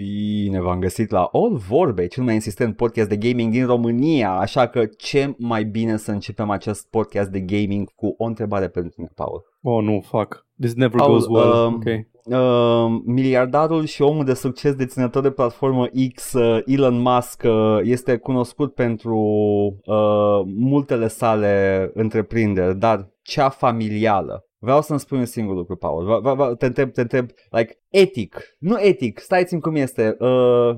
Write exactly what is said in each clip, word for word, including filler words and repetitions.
Bine v-am găsit la All Vorbe, cel mai insistent podcast de gaming din România, așa că ce mai bine să începem acest podcast de gaming cu o întrebare pentru tine, Paul. Oh, nu, fuck. This never Paul, goes well. Um, okay. Uh, miliardarul și omul de succes deținător de platformă X, uh, Elon Musk, uh, este cunoscut pentru uh, multele sale întreprinderi, dar cea familială. Vreau să-mi spun un singur lucru, Paul. V- v- te întreb, te întreb, like, etic. Nu etic, stai-ți-mi cum este, uh,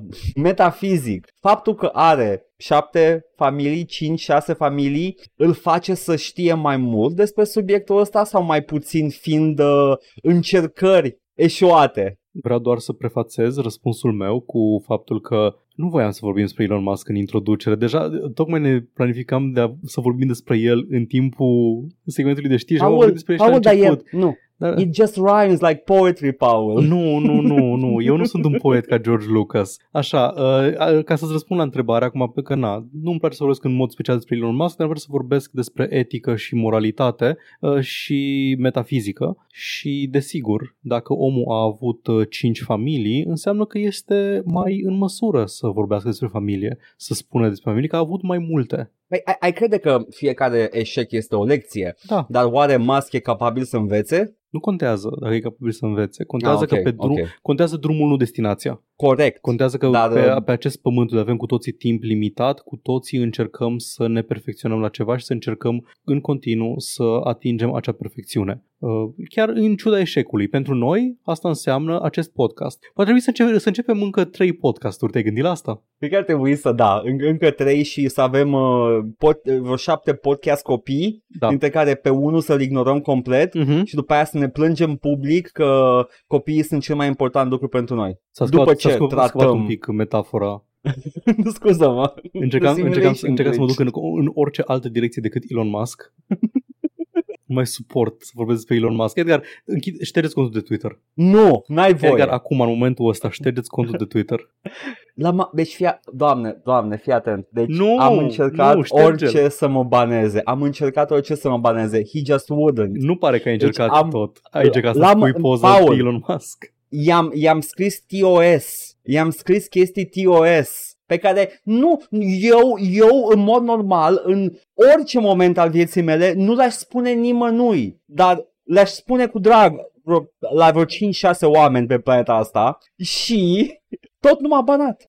metafizic. Faptul că are șapte familii, cinci, șase familii, îl face să știe mai mult despre subiectul ăsta sau mai puțin, fiind uh, încercări eșuate? Vreau doar să prefațez răspunsul meu cu faptul că nu voiam să vorbim despre Elon Musk în introducere. Deja tocmai ne planificam de a, să vorbim despre el în timpul segmentului de știri și am vorbit despre el la început. Nu. Dar... It just rhymes like poetry, Paul. Nu, nu, nu, nu. Eu nu sunt un poet ca George Lucas. Așa, uh, ca să-ți răspund la întrebare acum, pe că na, nu-mi place să vorbesc în mod special despre Elon Musk, dar vreau să vorbesc despre etică și moralitate uh, și metafizică. Și, desigur, dacă omul a avut uh, cinci familii, înseamnă că este mai în măsură să vorbească despre familie, să spună despre familie, că a avut mai multe. Ai crede că fiecare eșec este o lecție, da. Dar oare Musk e capabil să învețe? Nu contează dacă e capabil să învețe. Contează, ah, okay, că pe drum, okay. Contează drumul, nu destinația. Corect. Contează că dar, pe, pe acest pământ unde avem cu toții timp limitat, cu toții încercăm să ne perfecționăm la ceva și să încercăm în continuu să atingem acea perfecțiune. Chiar în ciuda eșecului. Pentru noi, asta înseamnă acest podcast. Va trebui să, începe, să începem încă trei podcasturi. Te-ai gândit la asta? Cred că ar trebui să da. În, încă trei și să avem uh, pot, vreo șapte podcast copii, da. Dintre care pe unul să-l ignorăm complet, uh-huh. Și după aia să ne plângem public că copiii sunt cel mai important lucru pentru noi. S-a scuat, după ce s-a scuat, tratăm... S-a scuat un pic metafora. Scuză-mă. Încercam, încercam, încercam să mă duc în, în orice altă direcție decât Elon Musk. Mai suport să vorbesc despre Elon Musk. Edgar, închid, ștergeți contul de Twitter. Nu, n-ai voie. Edgar, acum, în momentul ăsta, ștergeți contul de Twitter. La ma- deci, fia- doamne, doamne, fii atent. Deci nu, am încercat nu, orice să mă baneze. Am încercat orice să mă baneze. He just wouldn't. Nu pare că ai încercat deci am... tot. Ai încercat să pui poza pe Elon Musk. I-am, i-am scris T O S. I-am scris chestii T O S. Pe care nu, eu, eu în mod normal, în orice moment al vieții mele, nu le-aș spune nimănui, dar le-aș spune cu drag la vreo cinci șase oameni pe planeta asta și tot nu m-a banat.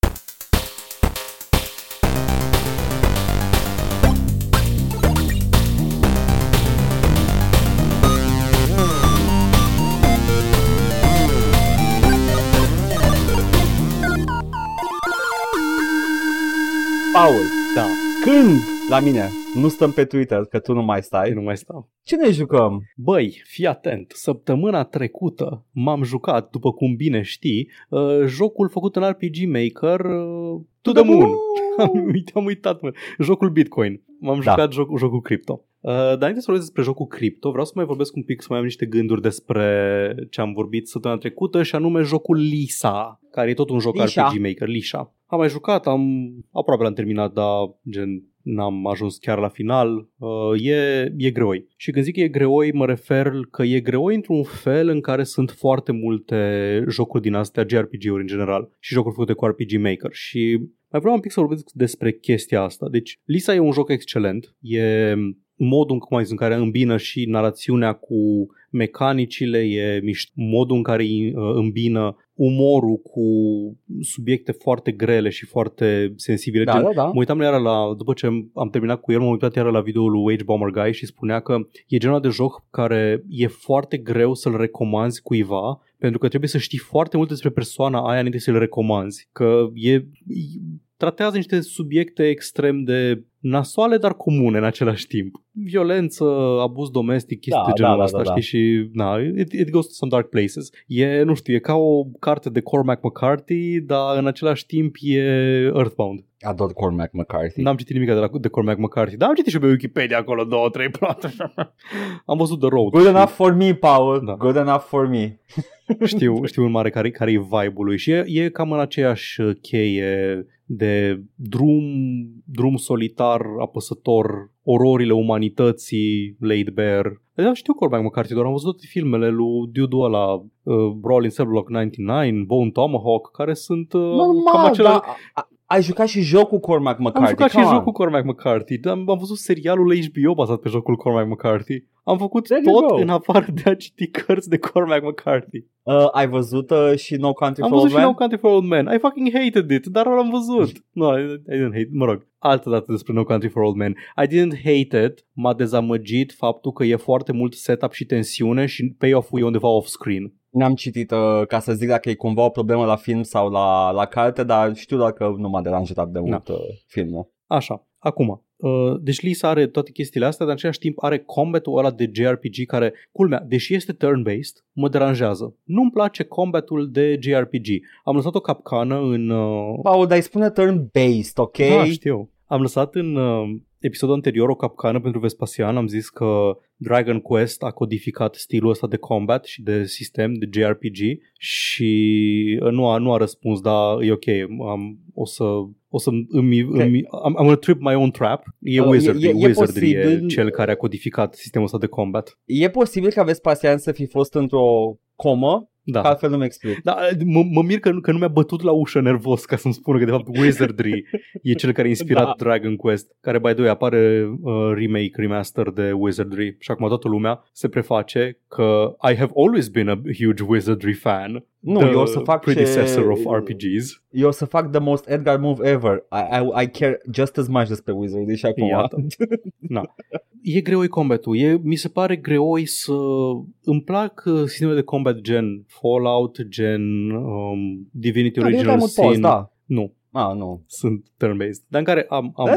Paul, da. Când la mine nu stăm pe Twitter, că tu nu mai stai, nu mai stau. Ce ne jucăm? Băi, fii atent, săptămâna trecută m-am jucat, după cum bine știi, uh, jocul făcut în R P G Maker, uh, To The Moon. Am uitat, mă, jocul Bitcoin. M-am da. jucat joc, jocul cripto. Uh, dar înainte să vorbesc despre jocul cripto, vreau să mai vorbesc un pic, să mai am niște gânduri despre ce am vorbit săptămâna trecută și anume jocul Lisa, care e tot un joc Lisa. R P G Maker, Lisa. Am mai jucat, am aproape l-am terminat, dar gen n-am ajuns chiar la final. Uh, e, e greoi. Și când zic că e greoi, mă refer că e greoi într-un fel în care sunt foarte multe jocuri din astea, J R P G-uri în general, și jocuri făcute cu R P G Maker. Și mai vreau un pic să vorbesc despre chestia asta. Deci, Lisa e un joc excelent. E... modul în care îmbină și narațiunea cu mecanicile, e mișto. Modul în care îmbină umorul cu subiecte foarte grele și foarte sensibile. Da, da, da. Mă uitam iară la, după ce am terminat cu el, m-am uitat iară la videoul lui Wage Bomber Guy și spunea că e genul de joc care e foarte greu să-l recomanzi cuiva, pentru că trebuie să știi foarte mult despre persoana aia înainte să-l recomanzi. Că e... e tratează niște subiecte extrem de nasoale, dar comune în același timp. Violență, abuz domestic, chestii da, de genul ăsta, da, da, da, știi, și na, it, it goes to some dark places. E, nu știu, e ca o carte de Cormac McCarthy, dar în același timp e Earthbound. Ador Cormac McCarthy. N-am citit nimic de, la, de Cormac McCarthy, dar am citit și pe Wikipedia acolo, două, trei, patru. Am văzut The Road. Good enough for me, Paul. Da. Good enough for me. știu, știu în mare care, care e vibe-ul lui și e, e cam în aceeași cheie de drum, drum solitar, apăsător, ororile umanității, laid bare. Eu știu Cormac McCarthy, doar am văzut toate filmele lui Dudu ăla, uh, Brawl in Cell Block nouăzeci și nouă, Bone Tomahawk, care sunt uh, normal, cam același... Da. Ai jucat și jocul Cormac McCarthy. Am jucat Come și on. jocul Cormac McCarthy. Am, am văzut serialul H B O bazat pe jocul Cormac McCarthy. Am făcut There tot în afară de a citi cărți de Cormac McCarthy. Uh, ai văzut uh, și No Country for Old Men? Am văzut și Man? No Country for Old Men. I fucking hated it, dar l-am văzut. No, I didn't hate, mă rog. Altă dată despre No Country for Old Men. I didn't hate it. M-a dezamăgit faptul că e foarte mult setup și tensiune și payoff-ul e undeva off-screen. N-am citit uh, ca să zic dacă e cumva o problemă la film sau la, la carte, dar știu dacă nu m-a deranjat atât de mult uh, filmul. Așa, acum. Uh, deci Lisa are toate chestiile astea, dar în același timp are combat-ul ăla de J R P G care, culmea, deși este turn-based, mă deranjează. Nu-mi place combat-ul de J R P G. Am lăsat o capcană în... Uh... Paul, dar îi spune turn-based, ok? Da, știu. Am lăsat în... Uh... episodul anterior o capcană pentru Vespasian, am zis că Dragon Quest a codificat stilul ăsta de combat și de sistem, de J R P G și nu a, nu a răspuns, dar e ok, am, o să... O să îmi, îmi, I'm, I'm gonna trip my own trap. E uh, Wizardry, e, e, e, Wizardry posibil, e cel care a codificat sistemul ăsta de combat. E posibil că Vespasian să fi fost într-o comă, da. Că altfel nu-mi explic. Da, mă, mă mir că nu, că nu mi-a bătut la ușă nervos ca să-mi spună că de fapt Wizardry e cel care a inspirat da. Dragon Quest, care by the way apare uh, remake, remaster de Wizardry și acum toată lumea se preface că I have always been a huge Wizardry fan. Nu, eu o să fac predecessor ce... of R P Gs. Eu o să fac the most Edgar move ever. I, I, I care just as much despre Wizardry și acum. Na. E greoi combat-ul. E, mi se pare greoi să... Îmi plac sistemele de combat gen Fallout, gen um, Divinity da, Original Sin. Post, da. Nu. Ah, nu. Sunt turn-based. Dar în care am, am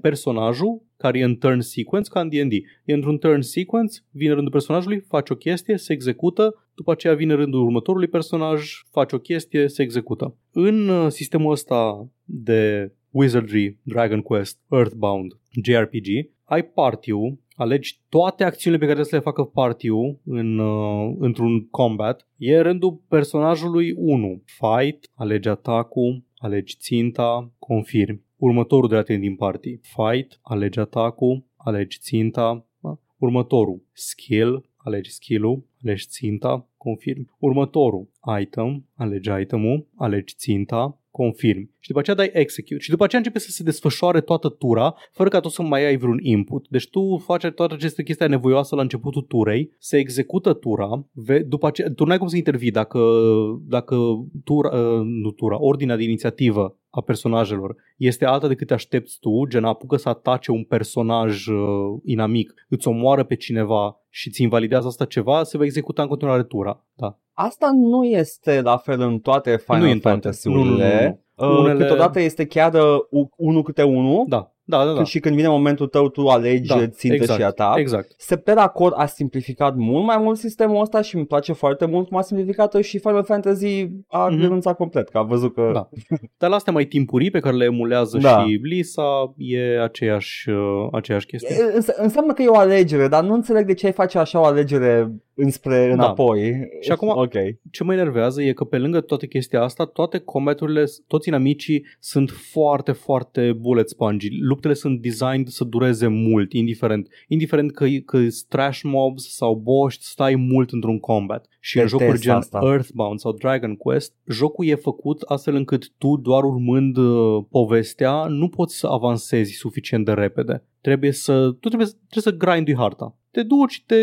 personajul care e în turn sequence, ca în D and D. E într-un turn sequence, vine rândul personajului, face o chestie, se execută, după aceea vine rândul următorului personaj, face o chestie, se execută. În sistemul ăsta de Wizardry, Dragon Quest, Earthbound, J R P G, ai party-ul, alegi toate acțiunile pe care trebuie să le facă party-ul în, uh, într-un combat. E rândul personajului unu. Fight, alegi atacul, alegi ținta, confirmi. Următorul de la tine din party. Fight, alegi atacul, alegi ținta. Da? Următorul. Skill, alegi skill-ul, alegi ținta, confirmi. Următorul. Item, alegi item-ul, alegi ținta, confirmi. Și după aceea dai execute. Și după aceea începe să se desfășoare toată tura, fără ca tu să mai ai vreun input. Deci tu faci toată această chestie nevoioasă la începutul turei, se execută tura, ve- după aceea, tu nu ai cum să intervii dacă, dacă tura, nu tura, ordinea de inițiativă a personajelor este alta decât te aștepți tu, gen apucă să atace un personaj uh, inamic, îți omoară pe cineva și îți invalidează asta ceva, se va executa în continuare tura. Da. Asta nu este la fel în toate Final Fantasy-urile. Unele... Câteodată este chiar unul câte unul. Da. Da, da, da. Și când vine momentul tău, tu alegi da, țintă exact, și atac. Exact. Seper Acord a simplificat mult mai mult sistemul ăsta și îmi place foarte mult cum a simplificat-o și Final Fantasy a mm-hmm. renunțat complet, că a văzut că... Da. Dar la astea mai timpurii pe care le emulează da. Și Lisa e aceeași, aceeași chestie. E, înseamnă că e o alegere, dar nu înțeleg de ce ai face așa o alegere înspre înapoi. Da. Și acum, okay. Ce mă enervează e că pe lângă toată chestia asta, toate combat-urile, toți inamicii sunt foarte, foarte bullet spongy. Luptele sunt designed să dureze mult, indiferent, indiferent că că trash mobs sau boști, stai mult într-un combat. Și în jocuri gen asta. Earthbound sau Dragon Quest, jocul e făcut astfel încât tu, doar urmând uh, povestea, nu poți să avansezi suficient de repede. Trebuie să, tu trebuie, trebuie să grindui harta. Te duci, te,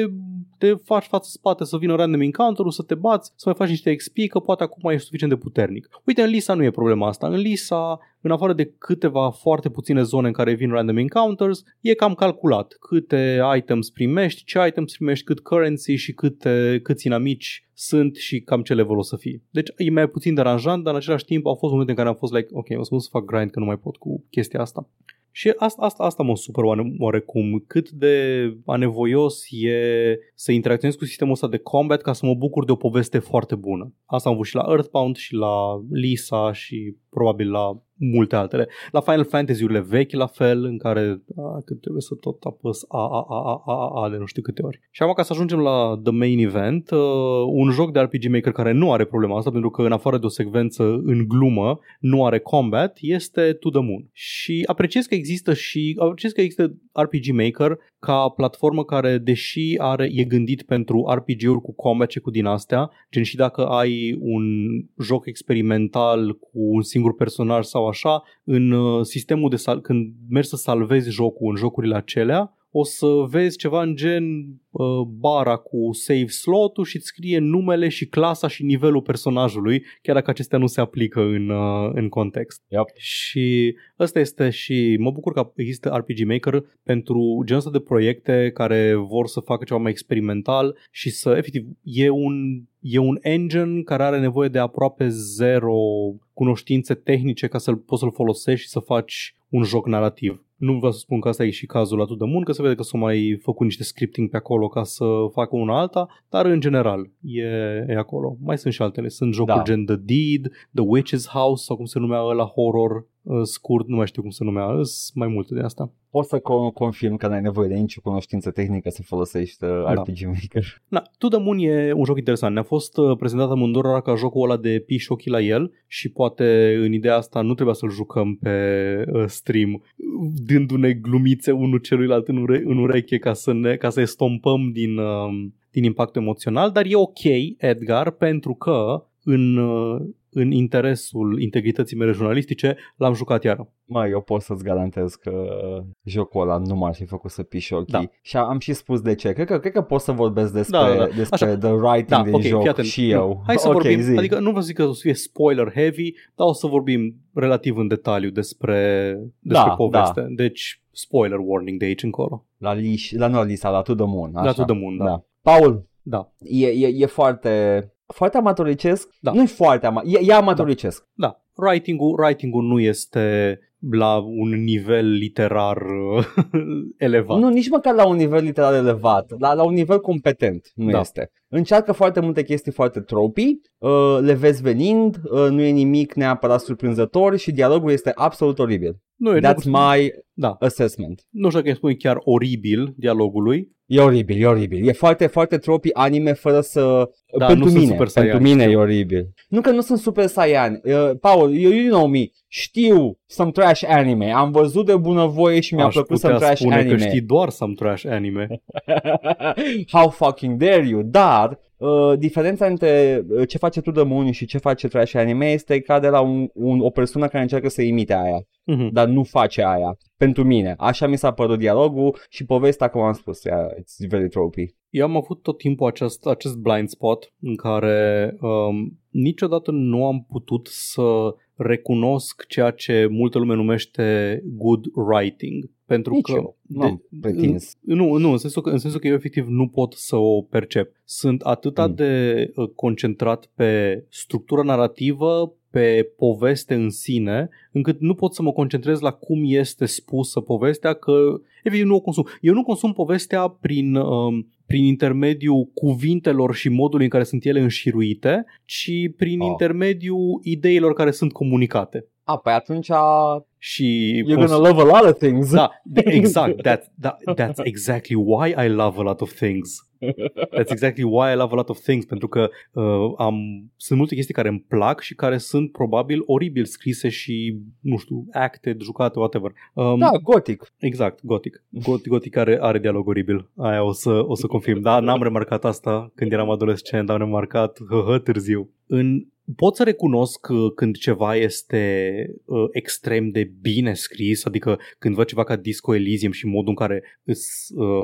te faci față-spate să vină random encounter-ul, să te bați, să mai faci niște X P, că poate acum ești suficient de puternic. Uite, în Lisa nu e problema asta. În Lisa, în afară de câteva foarte puține zone în care vin random encounters, e cam calculat câte items primești, ce items primești, cât currency și câte, câți inamici sunt și cam ce level o să fie. Deci e mai puțin deranjant, dar în același timp au fost momente în care am fost like, ok, o să mă să fac grind că nu mai pot cu chestia asta. Și asta, asta, asta mă supără oarecum, cât de anevoios e să interacționez cu sistemul ăsta de combat ca să mă bucur de o poveste foarte bună. Asta am văzut și la Earthbound și la Lisa și probabil la multe altele. La Final Fantasy-urile vechi, la fel, în care a, cât trebuie să tot apăs a, a, a, a, a, de nu știu câte ori. Și acum, ca să ajungem la the main event, uh, un joc de R P G Maker care nu are problema asta, pentru că în afară de o secvență în glumă, nu are combat, este To The Moon. Și apreciez că există și apreciez că există R P G Maker ca platformă care, deși are, e gândit pentru R P G-uri cu combat și cu din astea, gen și dacă ai un joc experimental cu un singur personaj sau așa, în sistemul de sal- când mergi să salvezi jocul în jocurile acelea, o să vezi ceva în gen uh, bara cu save slot-ul și îți scrie numele și clasa și nivelul personajului, chiar dacă acestea nu se aplică în, uh, în context. Yep. Și ăsta este, și mă bucur că există R P G Maker pentru genul ăsta de proiecte care vor să facă ceva mai experimental și să, efectiv, e un... E un engine care are nevoie de aproape zero cunoștințe tehnice ca să poți să-l folosești și să faci un joc narrativ. Nu vreau să spun că asta e și cazul la To The Moon, că se vede că s-au mai făcut niște scripting pe acolo ca să facă una alta, dar în general e, e acolo. Mai sunt și altele. Sunt jocuri da. gen The Deed, The Witch's House sau cum se numea ăla, horror scurt, nu mai știu cum se numea, sunt mai multe de asta. Poți să confirm că n-ai nevoie de nicio cunoștință tehnică să folosești R P G da. Maker. Da, To The Moon e un joc interesant. Ne-a fost prezentat amândurora ca jocul ăla de piși ochii la el și poate în ideea asta nu trebuia să-l jucăm pe stream dându-ne glumițe unul celuilalt în, ure- în ureche ca să, ne, ca să estompăm din, din impactul emoțional, dar e ok, Edgar, pentru că în... în interesul integrității mele jurnalistice, l-am jucat iară. Măi, eu pot să-ți garantez că jocul ăla nu m-ar fi făcut să piși ochii. Da. Și am și spus de ce. Cred că, cred că pot să vorbesc despre, da, da, da. despre the writing da, din okay, joc și eu. Hai să okay, vorbim, zi. Adică nu vă zic că o să fie spoiler heavy, dar o să vorbim relativ în detaliu despre, despre da, poveste. Da. Deci, spoiler warning de aici încolo. La, Lish, la nu, Lisa, la To The Moon. Așa. La To The Moon, da. da. Paul, da. E, e, e foarte... Foarte amatoricesc? Da. Nu-i foarte amatoricesc, e, e amatoricesc. Da, da. Writing-ul, writing-ul nu este la un nivel literar elevat. Nu, nici măcar la un nivel literar elevat, la, la un nivel competent nu da. este. Încearcă foarte multe chestii foarte tropii, uh, le vezi venind, uh, nu e nimic neapărat surprinzător și dialogul este absolut oribil. Nu, That's nu my da. assessment. Nu știu dacă îmi spui chiar oribil dialogului. E oribil, e oribil. E foarte, foarte tropii anime fără să... Da, pentru mine, super saian, pentru mine știu. E oribil. Nu că nu sunt super saian. Uh, Paul, you, you know me. Știu some trash anime. Am văzut de bunăvoie și mi-a Aș plăcut some trash anime. Aș putea spune că știi doar some trash anime. How fucking dare you? Dar... Uh, diferența între ce face To The Moon și ce face trash anime este ca de la un, un, o persoană care încearcă să imite aia, uh-huh. dar nu face aia. Pentru mine, așa mi s-a părut dialogul și povestea, cum am spus, yeah, it's very tropey. Eu am avut tot timpul acest, acest blind spot în care um, niciodată nu am putut să recunosc ceea ce multă lume numește good writing. Pentru Nici că eu, de, pretins. Nu, nu în, sensul că, în sensul că eu efectiv nu pot să o percep. Sunt atâta mm. de concentrat pe structura narrativă, pe poveste în sine, încât nu pot să mă concentrez la cum este spusă povestea, că evident nu o consum. Eu nu consum povestea prin... Um, prin intermediul cuvintelor și modul în care sunt ele înșiruite, ci prin oh. intermediul ideilor care sunt comunicate. A, păi atunci... A... Și You're cons- gonna love a lot of things. Da, exact. That, that, that's exactly why I love a lot of things. That's exactly why I love a lot of things. Pentru că uh, am, sunt multe chestii care îmi plac și care sunt probabil oribil scrise și, nu știu, acted, jucate, whatever. Um, da, Gothic. Exact, Gothic. Got, Gothic are, are dialog oribil. Aia o să, o să confirm. Da, n-am remarcat asta când eram adolescent, am remarcat hă-hă, târziu. În... Pot să recunosc când ceva este uh, extrem de bine scris, adică când văd ceva ca Disco Elysium și modul în care, uh,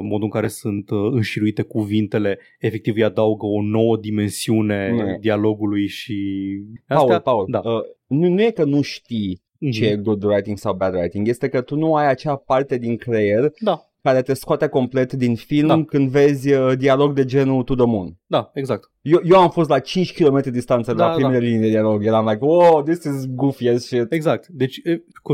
modul în care sunt uh, înșiruite cuvintele, efectiv îi adaugă o nouă dimensiune mm. dialogului și... Paul, Paul, da. uh, nu, nu e că nu știi mm-hmm. ce e good writing sau bad writing, este că tu nu ai acea parte din creier... Da. Care te scoate complet din film da. Când vezi uh, dialog de genul To The Moon. Da, exact. Eu, eu am fost la cinci kilometri distanță de da, la primele da. linii de dialog. Eram like, oh, this is goofy as shit. Exact. Deci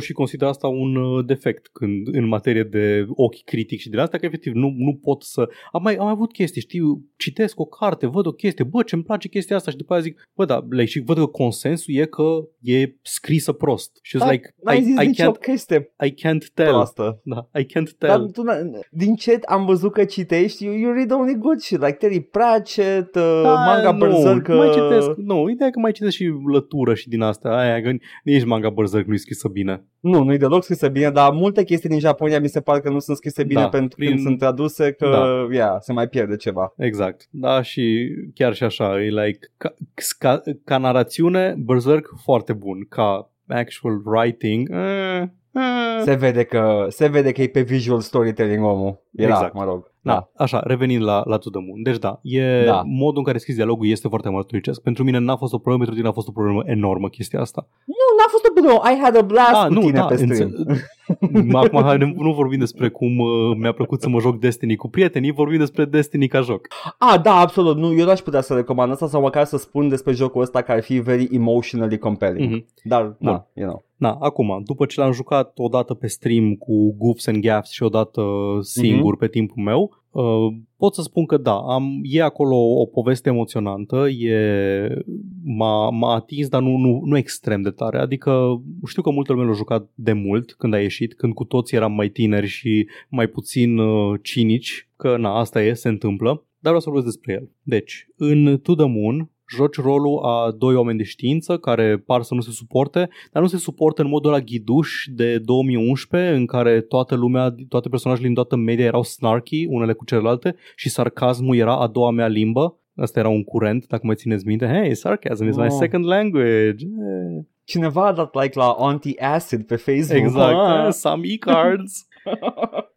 și consider asta un defect când, în materie de ochi critic și de asta, că efectiv nu, nu pot să... Am mai, am mai avut chestii, știu, citesc o carte, văd o chestie, bă, ce-mi place chestia asta și după aia zic, bă, da, like, și văd că consensul e că e scrisă prost. Și da, like, n-ai I, zis I nicio can't, chestie I can't tell. Prostă. Da, I can't tell. Dar tu, din ce am văzut că citești, you, you read only good shit, like Terry Pratchett, uh... da. Manga Berserk că... mai citesc. Nu, ideea e că mai citesc și lătură și din asta. Aia că nici manga Berserk nu-i scrisă bine. Nu, nu-i deloc scrisă bine, dar multe chestii din Japonia mi se pare că nu sunt scrise bine da, pentru prin... că sunt traduse că da. yeah, se mai pierde ceva. Exact. Da, și chiar și așa, e like ca, ca, ca narațiune Berserk foarte bun, ca actual writing. Eh, eh. Se vede că se vede că e pe visual storytelling omul. Era, exact. mă rog. Da. Așa, revenind la, la To The Moon. Deci da, e da. modul în care scrizi dialogul este foarte mărturicesc. Pentru mine n-a fost o problemă, pentru tine a fost o problemă enormă chestia asta. Nu, n-a fost o problemă. I had a blast da, cu nu, tine da, pe stream. Acum nu vorbim despre cum uh, mi-a plăcut să mă joc Destiny cu prietenii, vorbim despre Destiny ca joc. Ah, da, absolut. Nu, eu n-aș putea să recomand asta sau măcar să spun despre jocul ăsta care ar fi very emotionally compelling. Mm-hmm. Dar, da, da you know. Na, acum, după ce l-am jucat o dată pe stream cu goofs and gaffs și o dată singur mm-hmm. pe timpul meu, Uh, pot să spun că da, am, e acolo o poveste emoționantă, e, m-a, m-a atins, dar nu, nu, nu extrem de tare. Adică știu că multă lume l-a jucat de mult când a ieșit, când cu toți eram mai tineri și mai puțin uh, cinici, că na, asta e, se întâmplă, dar vreau să vorbesc despre el. Deci, în To The Moon joci rolul a doi oameni de știință care par să nu se suporte, dar nu se suportă în modul ăla ghiduș de două mii unsprezece în care toată lumea, toate personajele din toată media erau snarky unele cu celelalte și sarcasmul era a doua mea limbă. Asta era un curent, dacă mă țineți minte. Hey, sarcasm is my second language. Cineva a dat like la anti-acid pe Facebook. Exact. Ah. Some e-cards.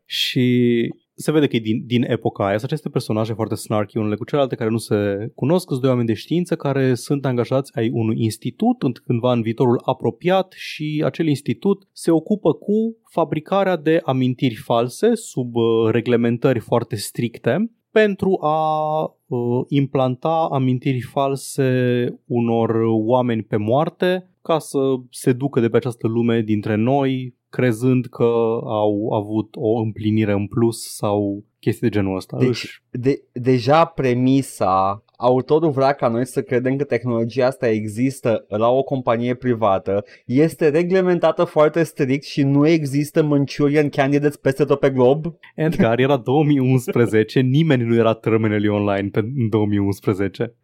Și... se vede că e din, din epoca aia. Sunt aceste personaje foarte snarky unele cu celelalte care nu se cunosc. Sunt doi oameni de știință care sunt angajați ai unui institut cândva în viitorul apropiat și acel institut se ocupă cu fabricarea de amintiri false sub reglementări foarte stricte pentru a uh, implanta amintiri false unor oameni pe moarte ca să se ducă de pe această lume dintre noi, crezând că au avut o împlinire în plus sau chestii de genul ăsta. Deci, de, deja premisa, autorul vrea ca noi să credem că tehnologia asta există la o companie privată, este reglementată foarte strict și nu există Manchurian candidates peste tot pe glob. Edgar, era două mii unsprezece, nimeni nu era terminally online pe două mii unsprezece.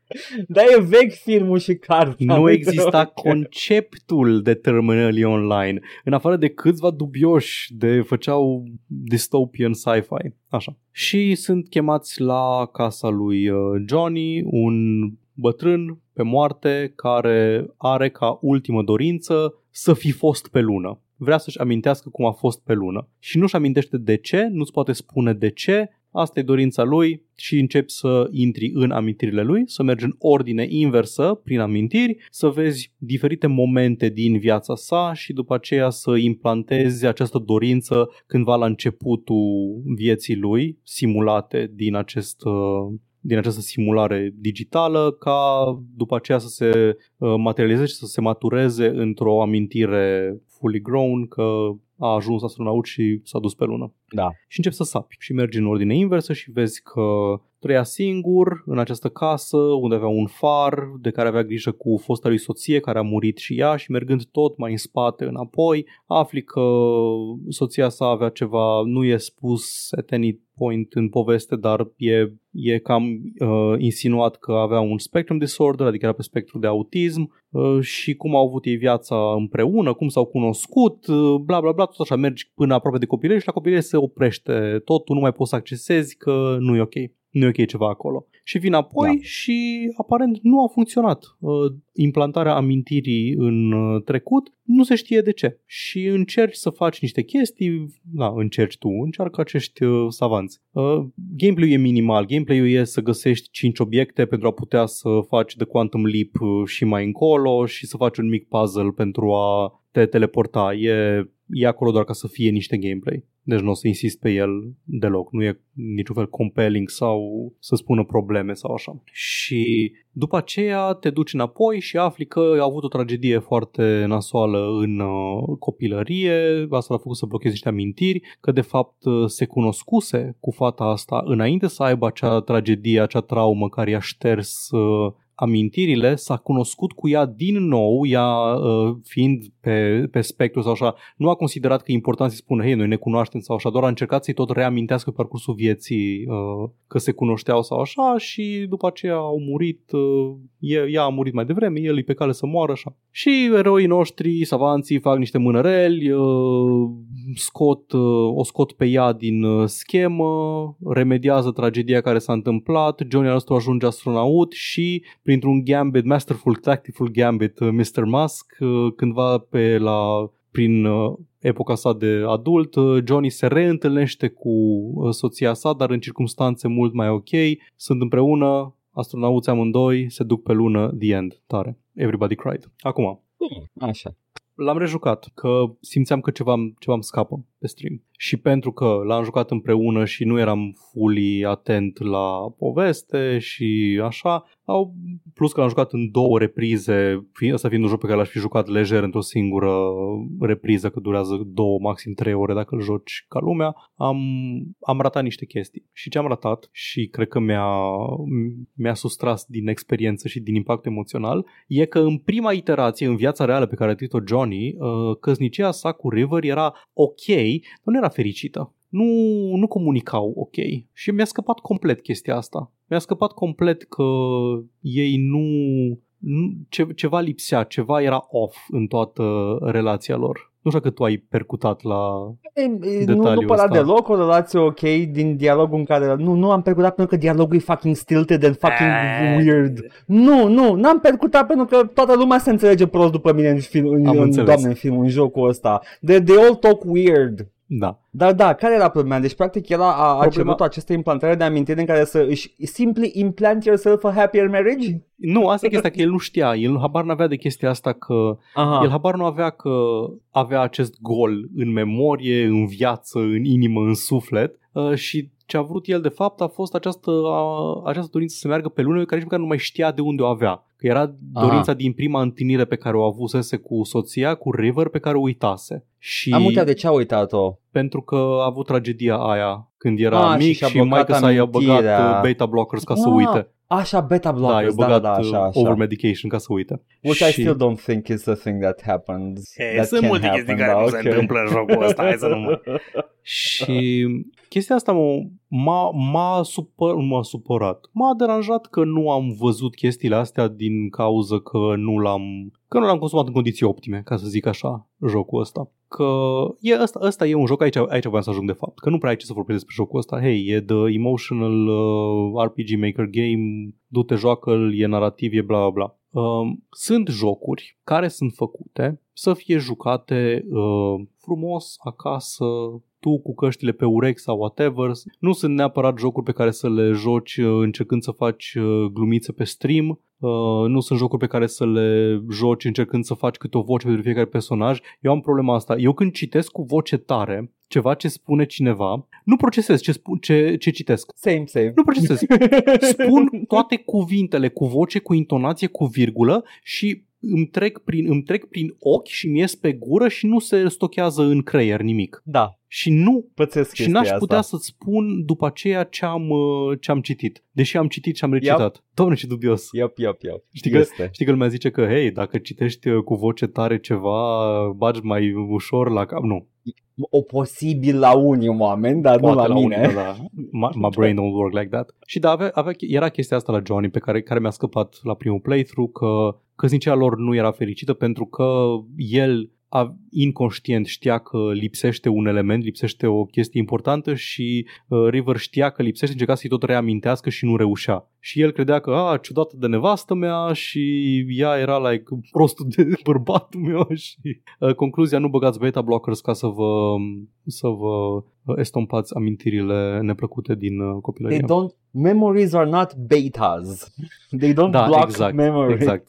Dar e vechi filmul și cartea. Nu exista conceptul de terminally online, în afară de câțiva dubioși de făceau dystopian sci-fi. Așa. Și sunt chemați la casa lui Johnny, un bătrân pe moarte care are ca ultimă dorință să fi fost pe lună. Vrea să-și amintească cum a fost pe lună. Și nu-și amintește de ce, nu-ți poate spune de ce. Asta e dorința lui și începi să intri în amintirile lui, să mergi în ordine inversă prin amintiri, să vezi diferite momente din viața sa și după aceea să implantezi această dorință cândva la începutul vieții lui, simulate din acest... din această simulare digitală, ca după aceea să se materializeze și să se matureze într-o amintire fully grown că a ajuns astronaut și s-a dus pe lună. Da. Și începi să sapi și mergi în ordine inversă și vezi că trăia singur în această casă unde avea un far de care avea grijă cu fosta lui soție care a murit și ea și mergând tot mai în spate înapoi afli că soția sa avea ceva, nu e spus at any point în poveste, dar e, e cam uh, insinuat că avea un spectrum disorder, adică era pe spectru de autism uh, și cum au avut ei viața împreună, cum s-au cunoscut, uh, bla bla bla, tot așa mergi până aproape de copilărie și la copilărie se oprește totul, nu mai poți să accesezi că nu e ok. Nu e ok ceva acolo. Și vin apoi da. și aparent nu a funcționat uh, implantarea amintirii în uh, trecut, nu se știe de ce. Și încerci să faci niște chestii, da, încerci tu, încearcă acești uh, savanți. Uh, gameplay-ul e minimal, gameplay-ul e să găsești cinci obiecte pentru a putea să faci The Quantum Leap și mai încolo și să faci un mic puzzle pentru a te teleporta, e, e acolo doar ca să fie niște gameplay. Deci nu o să insist pe el deloc, nu e niciun fel compelling sau să spună probleme sau așa. Și după aceea te duci înapoi și afli că a avut o tragedie foarte nasoală în copilărie, asta l-a făcut să blocheze niște amintiri, că de fapt se cunoscuse cu fata asta înainte să aibă acea tragedie, acea traumă care i-a șters amintirile, s-a cunoscut cu ea din nou, ea fiind pe, pe spectru sau așa, nu a considerat că e important să-i spună, hei, noi ne cunoaștem sau așa, doar a încercat să-i tot reamintească pe parcursul vieții că se cunoșteau sau așa și după aceea au murit, ea a murit mai devreme, el e pe cale să moară așa. Și eroii noștri, savanții, fac niște mânăreli, scot, o scot pe ea din schemă, remediază tragedia care s-a întâmplat, Johnny al nostru ajunge astronaut și printr-un gambit, masterful, tactful gambit, mister Musk, cândva pe la, prin epoca sa de adult, Johnny se reîntâlnește cu soția sa, dar în circumstanțe mult mai ok, sunt împreună, astronauți amândoi, se duc pe lună, the end, tare. Everybody cried. Acum. Așa. L-am rejucat, că simțeam că ceva îmi scapă pe stream. Și pentru că l-am jucat împreună și nu eram fully atent la poveste și așa, au, plus că l-am jucat în două reprize, ăsta fiind un joc pe care l-aș fi jucat lejer într-o singură repriză, că durează două, maxim trei ore dacă îl joci ca lumea, am, am ratat niște chestii. Și ce am ratat, și cred că mi-a, mi-a sustras din experiență și din impact emoțional, e că în prima iterație, în viața reală pe care a trăit-o Johnny, căsnicia sa cu River era ok, dar nu era fericită. Nu, nu comunicau ok. Și mi-a scăpat complet chestia asta. Mi-a scăpat complet că ei nu... nu ce, ceva lipsea, ceva era off în toată relația lor. Nu știu că tu ai percutat la e, detaliul nu după la deloc o relație ok din dialogul în care... Nu, nu am percutat pentru că dialogul e fucking stilted and fucking eee. weird. Nu, nu, n-am percutat pentru că toată lumea se înțelege prost după mine în film, în, în, doamne, în film, în jocul ăsta. They, they all talk weird. Da. Dar da, care era problema? Deci practic el a, a problema... cerut această implantare de amintiri în care să își simply implant yourself a happier marriage? Nu, asta e chestia, că el nu știa, el habar n-avea de chestia asta că... Aha. El habar nu avea că avea acest gol în memorie, în viață, în inimă, în suflet și ce a vrut el de fapt a fost această, această dorință să meargă pe lună care nici măcar nu mai știa de unde o avea. Că era dorința Aha. din prima întâlnire pe care o avusese cu soția, cu River, pe care o uitase. Și am uitat de ce a uitat-o. Pentru că a avut tragedia aia când era a, mic și, și maică sa i-a băgat beta blockers ca a, să uite. Așa, beta blockers, da, da, da, așa, așa. Over medication ca să uite. Which și... I still don't think is a thing that happens. Hey, that sunt multe chestii care da, nu okay. se întâmplă în jocul ăsta, hai să nu mă... Și chestia asta m-a, m-a, supăr, m-a supărat, m-a deranjat că nu am văzut chestiile astea din cauza că nu l-am, că nu l-am consumat în condiții optime, ca să zic așa, jocul ăsta. Că e, ăsta, ăsta e un joc, aici, aici vreau să ajung de fapt, că nu prea ai ce să vorbesc despre jocul ăsta. Hei, e the emotional uh, R P G Maker game, du-te, joacă-l, e narrativ, e bla bla bla. Sunt jocuri care sunt făcute să fie jucate uh, frumos, acasă, tu cu căștile pe urechi sau whatever. Nu sunt neapărat jocuri pe care să le joci uh, încercând să faci uh, glumițe pe stream. Uh, nu sunt jocuri pe care să le joci încercând să faci câte o voce pentru fiecare personaj. Eu am problema asta. Eu când citesc cu voce tare ceva ce spune cineva, nu procesez ce, spu- ce, ce citesc. Same, same. Nu procesez. Spun toate cuvintele cu voce, cu intonație, cu virgulă și îmi trec prin, îmi trec prin ochi și mi ies pe gură și nu se stochează în creier nimic. Da. Și nu pățesc și n-aș putea asta. Să-ți spun după aceea ce am, ce am citit. Deși am citit și am recitat. Yep. Doamne, ce dubios. Yep, yep, yep. Știi, că, știi că lumea zice că, hei, dacă citești cu voce tare ceva, bagi mai ușor la cap. Nu. O posibil la unii oameni, dar poate nu la, la mine. Unii, da, da. My brain don't work like that. Și da, avea, avea, era chestia asta la Johnny pe care, care mi-a scăpat la primul playthrough, că căsnicia lor nu era fericită pentru că el... A, inconștient știa că lipsește un element, lipsește o chestie importantă și uh, River știa că lipsește, încerca să-i tot reamintească și nu reușea. Și el credea că, a, ciudată de nevastă mea și ea era, like, prostul de bărbatul meu și... Uh, concluzia, nu băgați beta blockers ca să vă, să vă estompați amintirile neplăcute din uh, copilărie. They don't... Memories are not betas. They don't da, block exact, memories. Exact.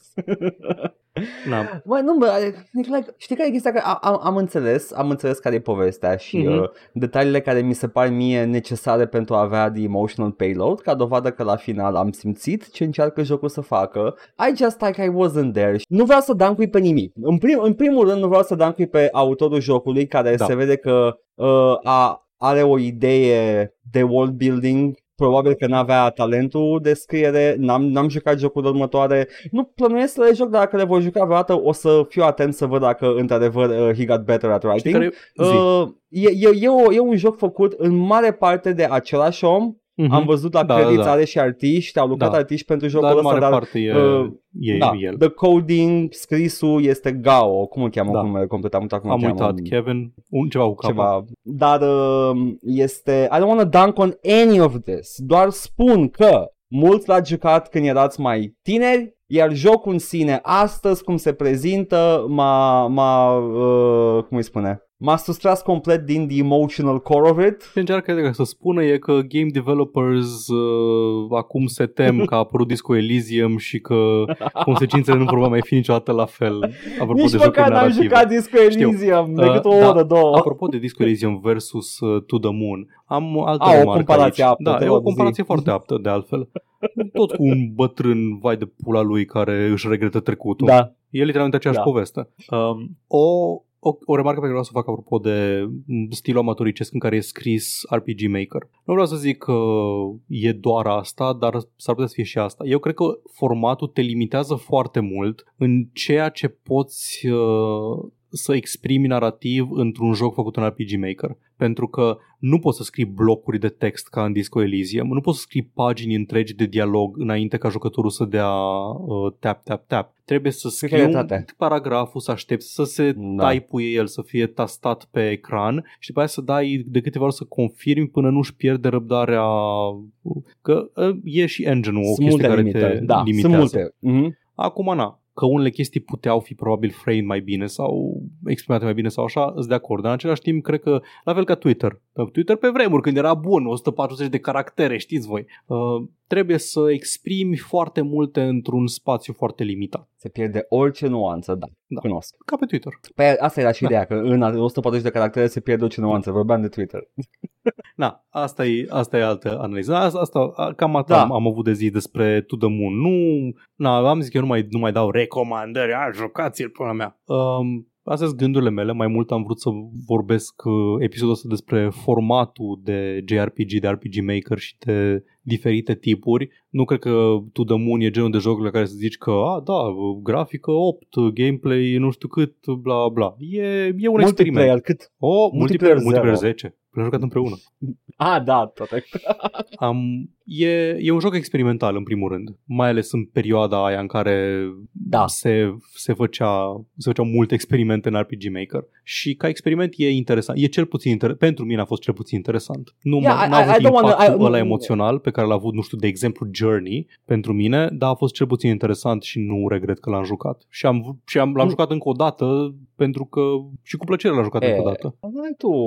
Da. Mai nu, bă, like, știi care e chestia? Că am, am înțeles, am înțeles care e povestea și mm-hmm. uh, detaliile care mi se par mie necesare pentru a avea the emotional payload, ca dovadă că la final am simțit ce încearcă jocul să facă. I just like I wasn't there. Nu vreau să dancui pe nimic. În, prim, în primul rând nu vreau să dancui pe autorul jocului, care da. se vede că uh, a, are o idee de world building. Probabil că n-avea talentul de scriere, n-am, n-am jucat jocul următoare, nu plănuiesc să le joc, dar dacă le voi juca vreodată o să fiu atent să văd dacă într-adevăr uh, he got better at writing. Care, uh, e, e, e, o, e un joc făcut în mare parte de același om, mm-hmm. am văzut la da, credițare da. și artiști, au lucrat da. artiști pentru jocul dar ăsta, dar e, uh, e, da, e the coding, scrisul este Gao, cum îl cheamă, da. cum îl complet, am uitat cum am cheamă. uitat, Kevin, un ceva cu ceva. Dar uh, este, I don't want to dunk on any of this, doar spun că mulți l-ați jucat când erați mai tineri, iar jocul în sine astăzi, cum se prezintă, m-a, m-a uh, cum îi spune? M-a sustras complet din the emotional core of it. Ce încearcă să spună e că game developers uh, acum se tem că a apărut Disco Elysium și că consecințele nu vor mai fi niciodată la fel. Apropo nici de măcar n-am jucat Disco Elysium uh, decât o da, oră, două. Apropo de Disco Elysium versus uh, To The Moon, am altă a, o comparație aptă, da, e o comparație zi. foarte aptă de altfel. Tot cu un bătrân vai de pula lui care își regretă trecutul. Da. E literalmente aceeași da. poveste. Um, o... O, o remarcă pe care vreau să o fac apropo de stilul amatoricesc în care e scris R P G Maker. Nu vreau să zic că e doar asta, dar s-ar putea să fie și asta. Eu cred că formatul te limitează foarte mult în ceea ce poți uh, să exprimi narativ într-un joc făcut în R P G Maker. Pentru că nu poți să scrii blocuri de text ca în Disco Elysium, nu poți să scrii pagini întregi de dialog înainte ca jucătorul să dea uh, tap, tap, tap. Trebuie să scrii un paragraful, să aștepți să se da. typuie el, să fie tastat pe ecran și după aceea să dai de câteva ori să confirmi până nu-și pierde răbdarea, că uh, e și engine-ul sunt o chestie care limite. te da, limitează. Sunt multe. Mm-hmm. Acum, na. Că unele chestii puteau fi probabil framed mai bine sau exprimate mai bine sau așa, îți de acord. Dar în același timp, cred că, la fel ca Twitter. Twitter pe vremuri, când era bun, o sută patruzeci de caractere, știți voi. Uh, trebuie să exprimi foarte multe într-un spațiu foarte limitat. Se pierde orice nuanță, da. da. Cunosc. Ca pe Twitter. Păi asta era și da. ideea, că în o sută patruzeci de caractere se pierde orice nuanță. Vorbeam de Twitter. Da, asta e, asta e altă analiză. Asta, asta cam atât da. am, am avut de zi despre To The Moon. Nu, na, am zis că eu nu mai, nu mai dau recomandări. A, jucați-l până la mea. Um, Astea sunt gândurile mele, mai mult am vrut să vorbesc episodul ăsta despre formatul de J R P G, de R P G Maker și de diferite tipuri. Nu cred că To The Moon e genul de joc la care să zici că, a, da, grafică opt, gameplay nu știu cât, bla, bla. E, e un experiment. Cât? O, multiplayer, multiplayer zece. L-am jucat împreună. A, da, toate. Am, e, e un joc experimental, în primul rând. Mai ales în perioada aia în care da. se, se, făcea, se făceau multe experimente în R P G Maker. Și ca experiment e interesant. E cel puțin interesant. Pentru mine a fost cel puțin interesant. Nu yeah, n-a avut impactul ăla emoțional pe care l-a avut, nu știu, de exemplu, Journey pentru mine, dar a fost cel puțin interesant și nu regret că l-am jucat. Și, am, și am, l-am mm. jucat încă o dată pentru că și cu plăcere l-am jucat e, încă o dată. Tu,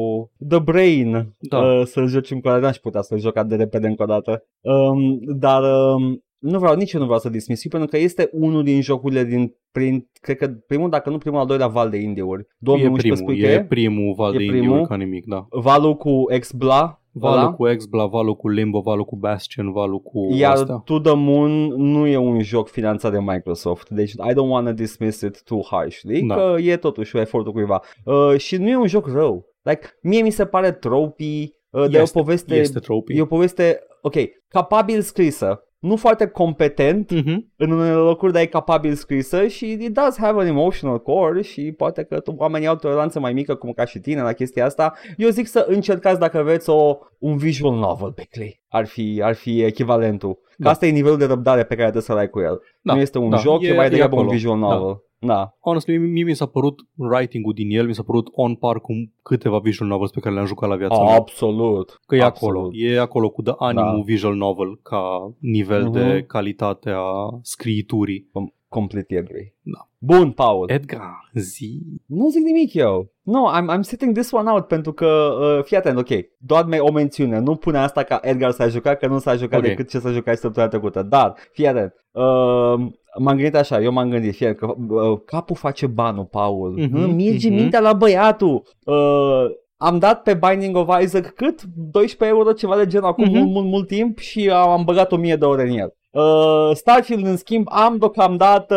The Brain. Da. Uh, să-l joci încă o dată, n-aș putea să-l joc de repede încă o dată, um, dar um, nu vreau, nici eu nu vreau să dismiss, pentru că este unul din jocurile din, prin, cred că primul, dacă nu primul, al doilea val de indie-uri. două mii unsprezece, e primul, e primul val e de indie-uri ca nimic, da. Valul cu X-Bla. Valul cu X-Bla, valul cu Limbo, valul cu Bastion, valul cu iar astea. To The Moon nu e un joc finanțat de Microsoft, deci I don't want to dismiss it too harshly, da. Că e totuși efortul cuiva. Uh, și nu e un joc rău. Like, mie mi se pare tropii, uh, este, de o poveste, este e o poveste, ok, capabil scrisă, nu foarte competent mm-hmm. în unele locuri, dar e capabil scrisă și it does have an emotional core și poate că oamenii au toleranță mai mică, cum ca și tine, la chestia asta. Eu zic să încercați dacă aveți o, un visual novel pe Clay, ar fi, ar fi echivalentul. Da. Asta e nivelul de răbdare pe care trebuie să-l ai cu el. Da. Nu este un da. joc, e, e mai degrabă un visual novel. Da. Da. Honestly, mie mi s-a părut writing-ul din el, mi s-a părut on par cu câteva visual novels pe care le-am jucat la viața mea. Absolut. Că e Absolut. acolo, e acolo cu The Animu da. Visual Novel ca nivel uh-huh. de calitate a scriiturii. Com- completely agree. Da. Bun, Paul. Edgar, zi. Nu zic nimic eu. No, I'm, I'm sitting this one out pentru că, uh, fii atent, ok, doar mai o mențiune, nu pune asta ca Edgar s-a jucat, că nu s-a jucat okay. decât ce s-a jucat săptămâna trecută, dar, fii atent, uh, m-am gândit așa, eu m-am gândit fie că uh, capul face banul, Paul. Uh-huh, Mirgi uh-huh. mintea la băiatul. Uh, am dat pe Binding of Isaac cât? doisprezece euro, ceva de genul, acum uh-huh. mult, mult timp și am băgat o mie de ore în el. Uh, Starfield, în schimb, am deocamdată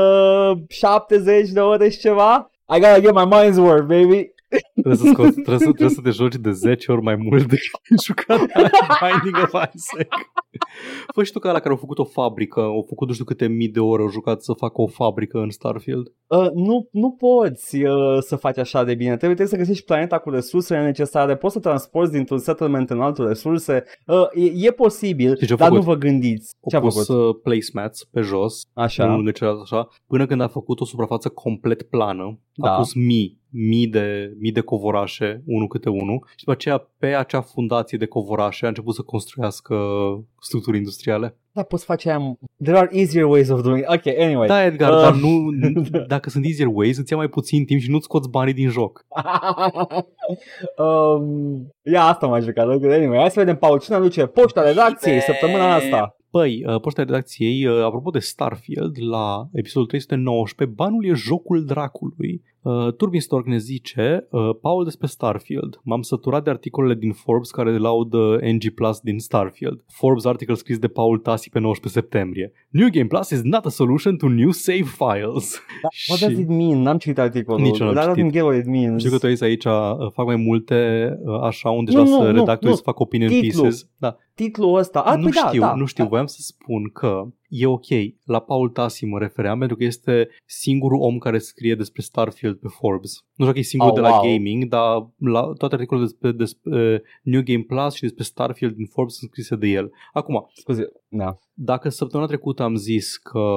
uh, șaptezeci de ore și ceva. I gotta get my mind's worth, baby. Trebuie să, scoți, trebuie, să, trebuie să te joci de zece ori mai mult decât ai jucat Binding of Isaac. Fă și tu ca ala care au făcut o fabrică, au făcut nu știu câte mii de ore, au jucat să facă o fabrică în Starfield. Uh, nu, nu poți uh, să faci așa de bine. Trebuie, trebuie să găsești planeta cu resursele necesare, poți să transporti dintr-un settlement în altul resurse. Uh, e, e posibil, dar făcut? Nu vă gândiți. Ce-a făcut? Au pus uh, placemats pe jos, așa. Unul de celălalt, așa, până când a făcut o suprafață complet plană, da. A pus mii. Mii de, mii de covorașe, unul câte unul, și după aceea pe acea fundație de covorașe a început să construiască structuri industriale. Da, poți face aia... There are easier ways of doing it. Ok, anyway. Da, Edgar, uh... dar nu... Dacă sunt easier ways, îți ia mai puțin timp și nu-ți scoți banii din joc. um, ia, asta m-a jucat. Anyway, hai să vedem, Paul, cine aduce poșta redacției săptămâna asta? Păi, poșta redacției, apropo de Starfield, la episodul trei sute nouăsprezece, banul e jocul dracului. Uh, Turbinstock ne zice, uh, Paul, despre Starfield. M-am săturat de articolele din Forbes care laudă N G Plus din Starfield. Forbes article scris de Paul Tasi pe nouăsprezece septembrie. New Game Plus is not a solution to new save files. Da, what does it mean? N-am citit articolul. Nici nu am citit. Știu că tu ești aici, uh, fac mai multe uh, așa unde nu, deja nu, să nu, redactori nu. Să fac opinion Titlu. Pieces. Da. Titlul ăsta. A, nu, păi știu, da, da, nu știu, da. Voiam să spun că e ok, la Paul Tasi mă refeream pentru că este singurul om care scrie despre Starfield pe Forbes. Nu știu că e singurul oh, de la wow. gaming, dar la toate articolele despre, despre New Game Plus și despre Starfield din Forbes sunt scrise de el. Acum, scuze, da. Dacă săptămâna trecută am zis că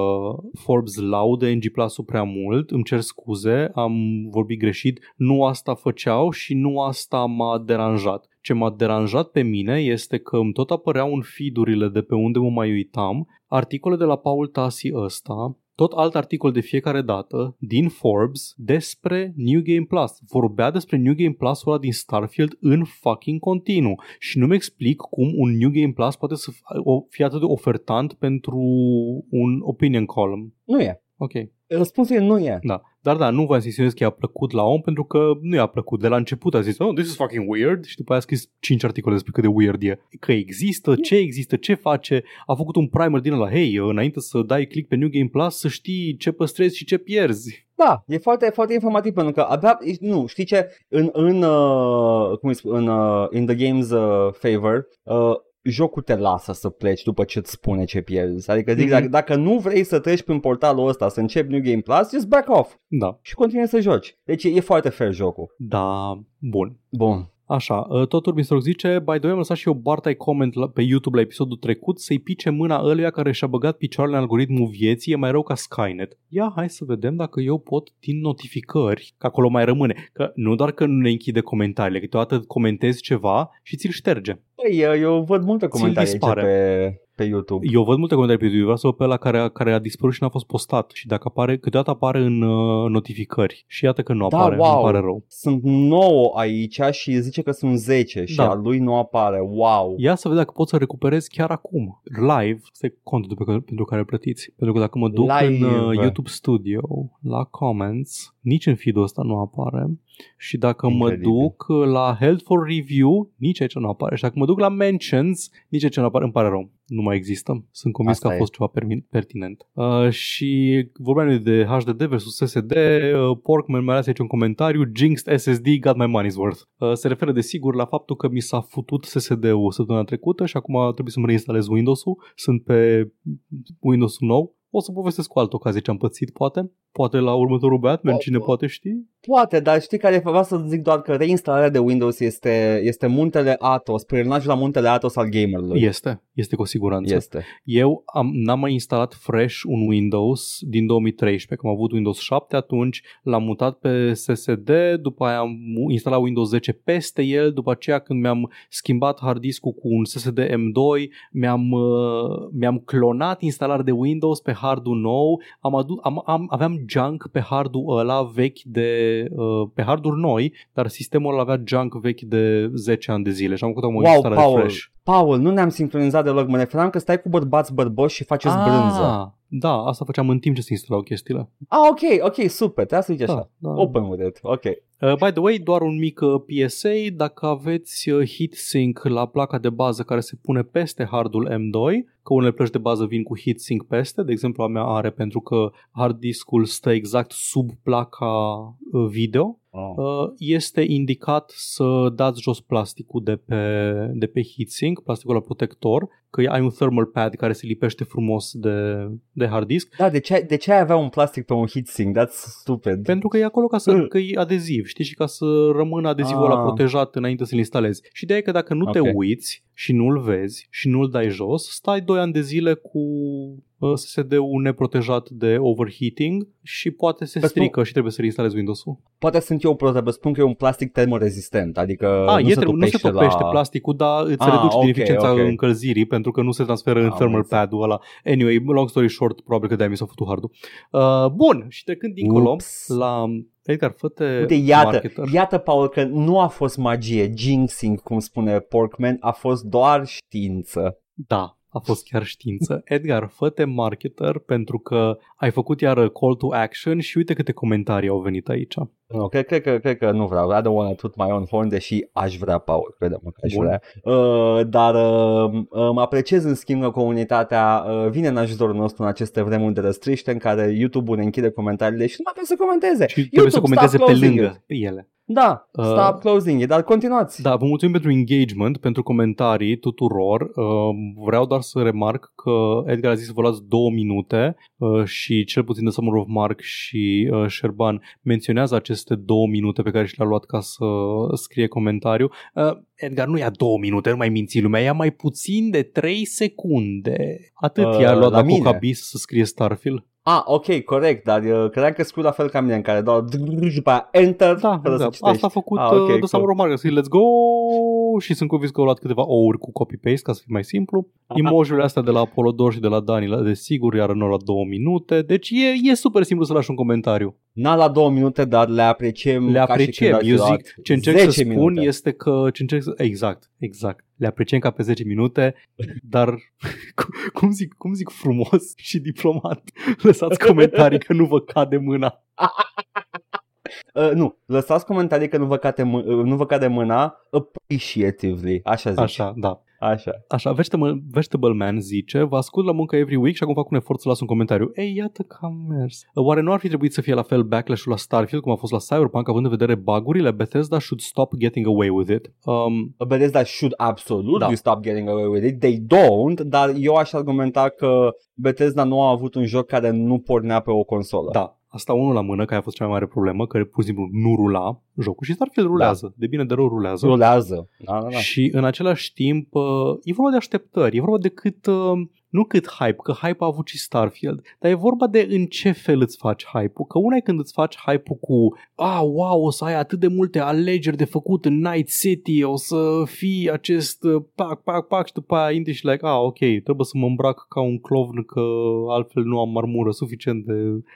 Forbes laudă N G Plus-ul prea mult, îmi cer scuze, am vorbit greșit, nu asta făceau și nu asta m-a deranjat. Ce m-a deranjat pe mine este că îmi tot apăreau în feed-urile de pe unde mă mai uitam articole de la Paul Tasi ăsta, tot alt articol de fiecare dată din Forbes despre New Game Plus. Vorbea despre New Game Plus-ul ăla din Starfield în fucking continuu și nu-mi explic cum un New Game Plus poate să fie atât de ofertant pentru un opinion column. Nu e. Ok. Răspunsul e nu e. Da. Dar da, nu vă insistez că i-a plăcut la om pentru că nu i-a plăcut. De la început a zis, oh, this is fucking weird și după aia a scris cinci articole despre cât de weird e. Că există, ce există, ce face. A făcut un primer din ăla, hei, înainte să dai click pe New Game Plus să știi ce păstrezi și ce pierzi. Da, e foarte, foarte informativ pentru că abia, nu, știi ce, în, în uh, cum îi spun, în uh, in the game's uh, favor, uh, jocul te lasă să pleci după ce îți spune ce pierzi. Adică zic, mm-hmm. dacă, dacă nu vrei să treci prin portalul ăsta, să începi New Game Plus, just back off. Da. Și continui să joci. Deci e, e foarte fair jocul. Da, bun. Bun. Așa, tot Turbinstruc zice, by the way, am lăsat și eu Bartai comment la, pe YouTube la episodul trecut să-i pice mâna ăluia care și-a băgat picioarele în algoritmul vieții, e mai rău ca Skynet. Ia, hai să vedem dacă eu pot din notificări, că acolo mai rămâne, că nu doar că nu ne închide comentariile, că toată comentezi ceva și ți-l șterge. Păi, eu, eu văd multe comentarii aici pe... pe YouTube. Eu văd multe comentarii pe YouTube, vreau să văd pe ăla care, care a dispărut și n-a fost postat și dacă apare, câteodată apare în uh, notificări și iată că nu apare, da, wow. nu apare rău. Sunt nouă aici și zice că sunt zece și da. A lui nu apare, wow. Ia să văd dacă pot să recuperez chiar acum, live, este contul pe, pentru care plătiți, pentru că dacă mă duc live. În uh, YouTube Studio, la comments, nici în feed-ul ăsta nu apare. Și dacă incredibil. Mă duc la Health for Review, nici aici nu apare. Și dacă mă duc la Mentions, nici aici nu apare. Îmi pare rău, nu mai există. Sunt convins asta că a fost e. ceva pertinent. uh, Și vorbeam de H D D versus S S D. uh, Porkman mai ales aici un comentariu, jinxed S S D, got my money's worth. uh, Se referă desigur la faptul că mi s-a futut S S D-ul săptămâna trecută și acum trebuie să-mi reinstalez Windows-ul. Sunt pe Windows-ul nou. O să povestesc cu altă ocazie ce am pățit, poate. Poate la următorul Batman, cine poate ști? Poate, dar știi care vreau să zic doar că reinstalarea de Windows este, este muntele Athos, prilnajul la muntele Athos al gamerului. Este, este cu siguranță. Este. Eu am, n-am mai instalat fresh un Windows din două mii treisprezece, că am avut Windows șapte atunci, l-am mutat pe S S D, după aia am instalat Windows zece peste el, după aceea când mi-am schimbat hard disk-ul cu un S S D M doi, mi-am, mi-am clonat instalarea de Windows pe hardul nou, am adu- am, am, aveam junk pe hardul ăla vechi de uh, pe harduri noi, dar sistemul ăla avea junk vechi de zece ani de zile și am făcut o wow, instalare fresh. Paul, nu ne-am sincronizat deloc, mă referam că stai cu bărbați bărboși și faceți ah, brânză. Da, asta făceam în timp ce se instalau chestiile. Ah, ok, ok, super, te-a să zici da, așa. Da, Open da. With it, ok. Uh, by the way, doar un mic P S A, dacă aveți heatsink la placa de bază care se pune peste hardul M doi, că unele plăci de bază vin cu heatsink peste, de exemplu a mea are pentru că hard discul stă exact sub placa video, oh. Este indicat să dați jos plasticul de pe, de pe heatsink, plasticul la protector, că ai un thermal pad care se lipește frumos de, de hard disk. Da, de ce, de ce ai avea un plastic pe un heatsink? That's stupid. Pentru că e acolo ca să, că e adeziv, știi, și ca să rămână adezivul ah. ăla protejat înainte să-l instalezi. Și de-aia că dacă nu okay. te uiți și nu-l vezi și nu-l dai jos, stai doi ani de zile cu S S D-ul neprotejat de overheating și poate se pe strică spun... și trebuie să reinstalezi Windows-ul. Poate sunt eu prost, vă spun că e un plastic termorezistent, adică A, nu, se trebuie, nu se topește la... plasticul, dar îți A, reduci okay, din eficiența okay. încălzării pentru că nu se transferă A, în thermal pad-ul ăla. Anyway, long story short, probabil că de-aia mi s-a făcut hardul. Uh, bun, și trecând dincolo Ups. la... Edgar, fă-te Uite, iată, marketer. Iată, Paul, că nu a fost magie, jinxing, cum spune Porkman, a fost doar știință. Da, a fost chiar știință. Edgar, fă-te marketer pentru că ai făcut iară call to action și uite câte comentarii au venit aici. No, cred, cred, cred, cred că nu vreau. I don't wanna toot my own horn, deși aș vrea, Paul, crede-mă că aș Bun. vrea. Uh, dar uh, mă apreciez în schimb că comunitatea uh, vine în ajutorul nostru în aceste vremuri de răstriște în care YouTube-ul ne închide comentariile și nu mai trebuie să comenteze. Și YouTube, trebuie să comenteze pe lângă pe ele. Da, stop uh, closing it, dar continuați. Da, vă mulțumim pentru engagement, pentru comentarii tuturor. uh, Vreau doar să remarc că Edgar a zis să vă luați două minute uh, și cel puțin de Summer of Mark și uh, Șerban menționează aceste două minute pe care și le-a luat ca să scrie comentariu. uh, Edgar, nu ia două minute, nu mai minți lumea, ia mai puțin de trei secunde. Atât uh, i-a luat la cu cabis să scrie Starfield. Ah, ok, corect, dar eu credeam că scriu la fel ca mine, în care dau după aia enter, da, fără da. să citești. Asta a făcut ah, okay, Dosa cool. Romarga, să let's go și sunt convins că au luat câteva ouri cu copy-paste ca să fie mai simplu. Emojurile astea de la Apollo doi și de la Dani, desigur, iar nu la două minute, deci e, e super simplu să lași un comentariu. N-a la două minute, dar le apreciem. Le apreciem, eu zic, ce încerc să spun minute. este că, ce încerc să... exact, exact. Le apreciem ca pe zece minute, dar cum zic, cum zic frumos și diplomat, lăsați comentarii că nu vă cade mâna. Uh, nu, lăsați comentarii că nu vă cade, mâ- nu vă cade mâna appreciatively, așa zic. Așa, da. Așa. Așa, Vegetable Man zice: vă ascult la muncă every week și acum fac un efort să las un comentariu. Ei, iată că am mers. Oare nu ar fi trebuit să fie la fel backlash-ul la Starfield cum a fost la Cyberpunk, având în vedere bug-urile? Bethesda should stop getting away with it. um, Bethesda should absolutely da. stop getting away with it. They don't, dar eu aș argumenta că Bethesda nu a avut un joc care nu pornea pe o consolă. Da. Asta unul la mână, care a fost cea mai mare problemă, care pur și simplu nu rula jocul și Starfield rulează, da. de bine de rău rulează. Rulează. Da, da, da. Și în același timp e vorba de așteptări, e vorba de cât, nu cât hype, că hype a avut și Starfield, dar e vorba de în ce fel îți faci hype-ul, că una e când îți faci hype-ul cu a, wow, o să ai atât de multe alegeri de făcut în Night City, o să fii acest pac, pac, pac și după aia intri și like, a, ok, trebuie să mă îmbrac ca un clovn că altfel nu am armură suficient de,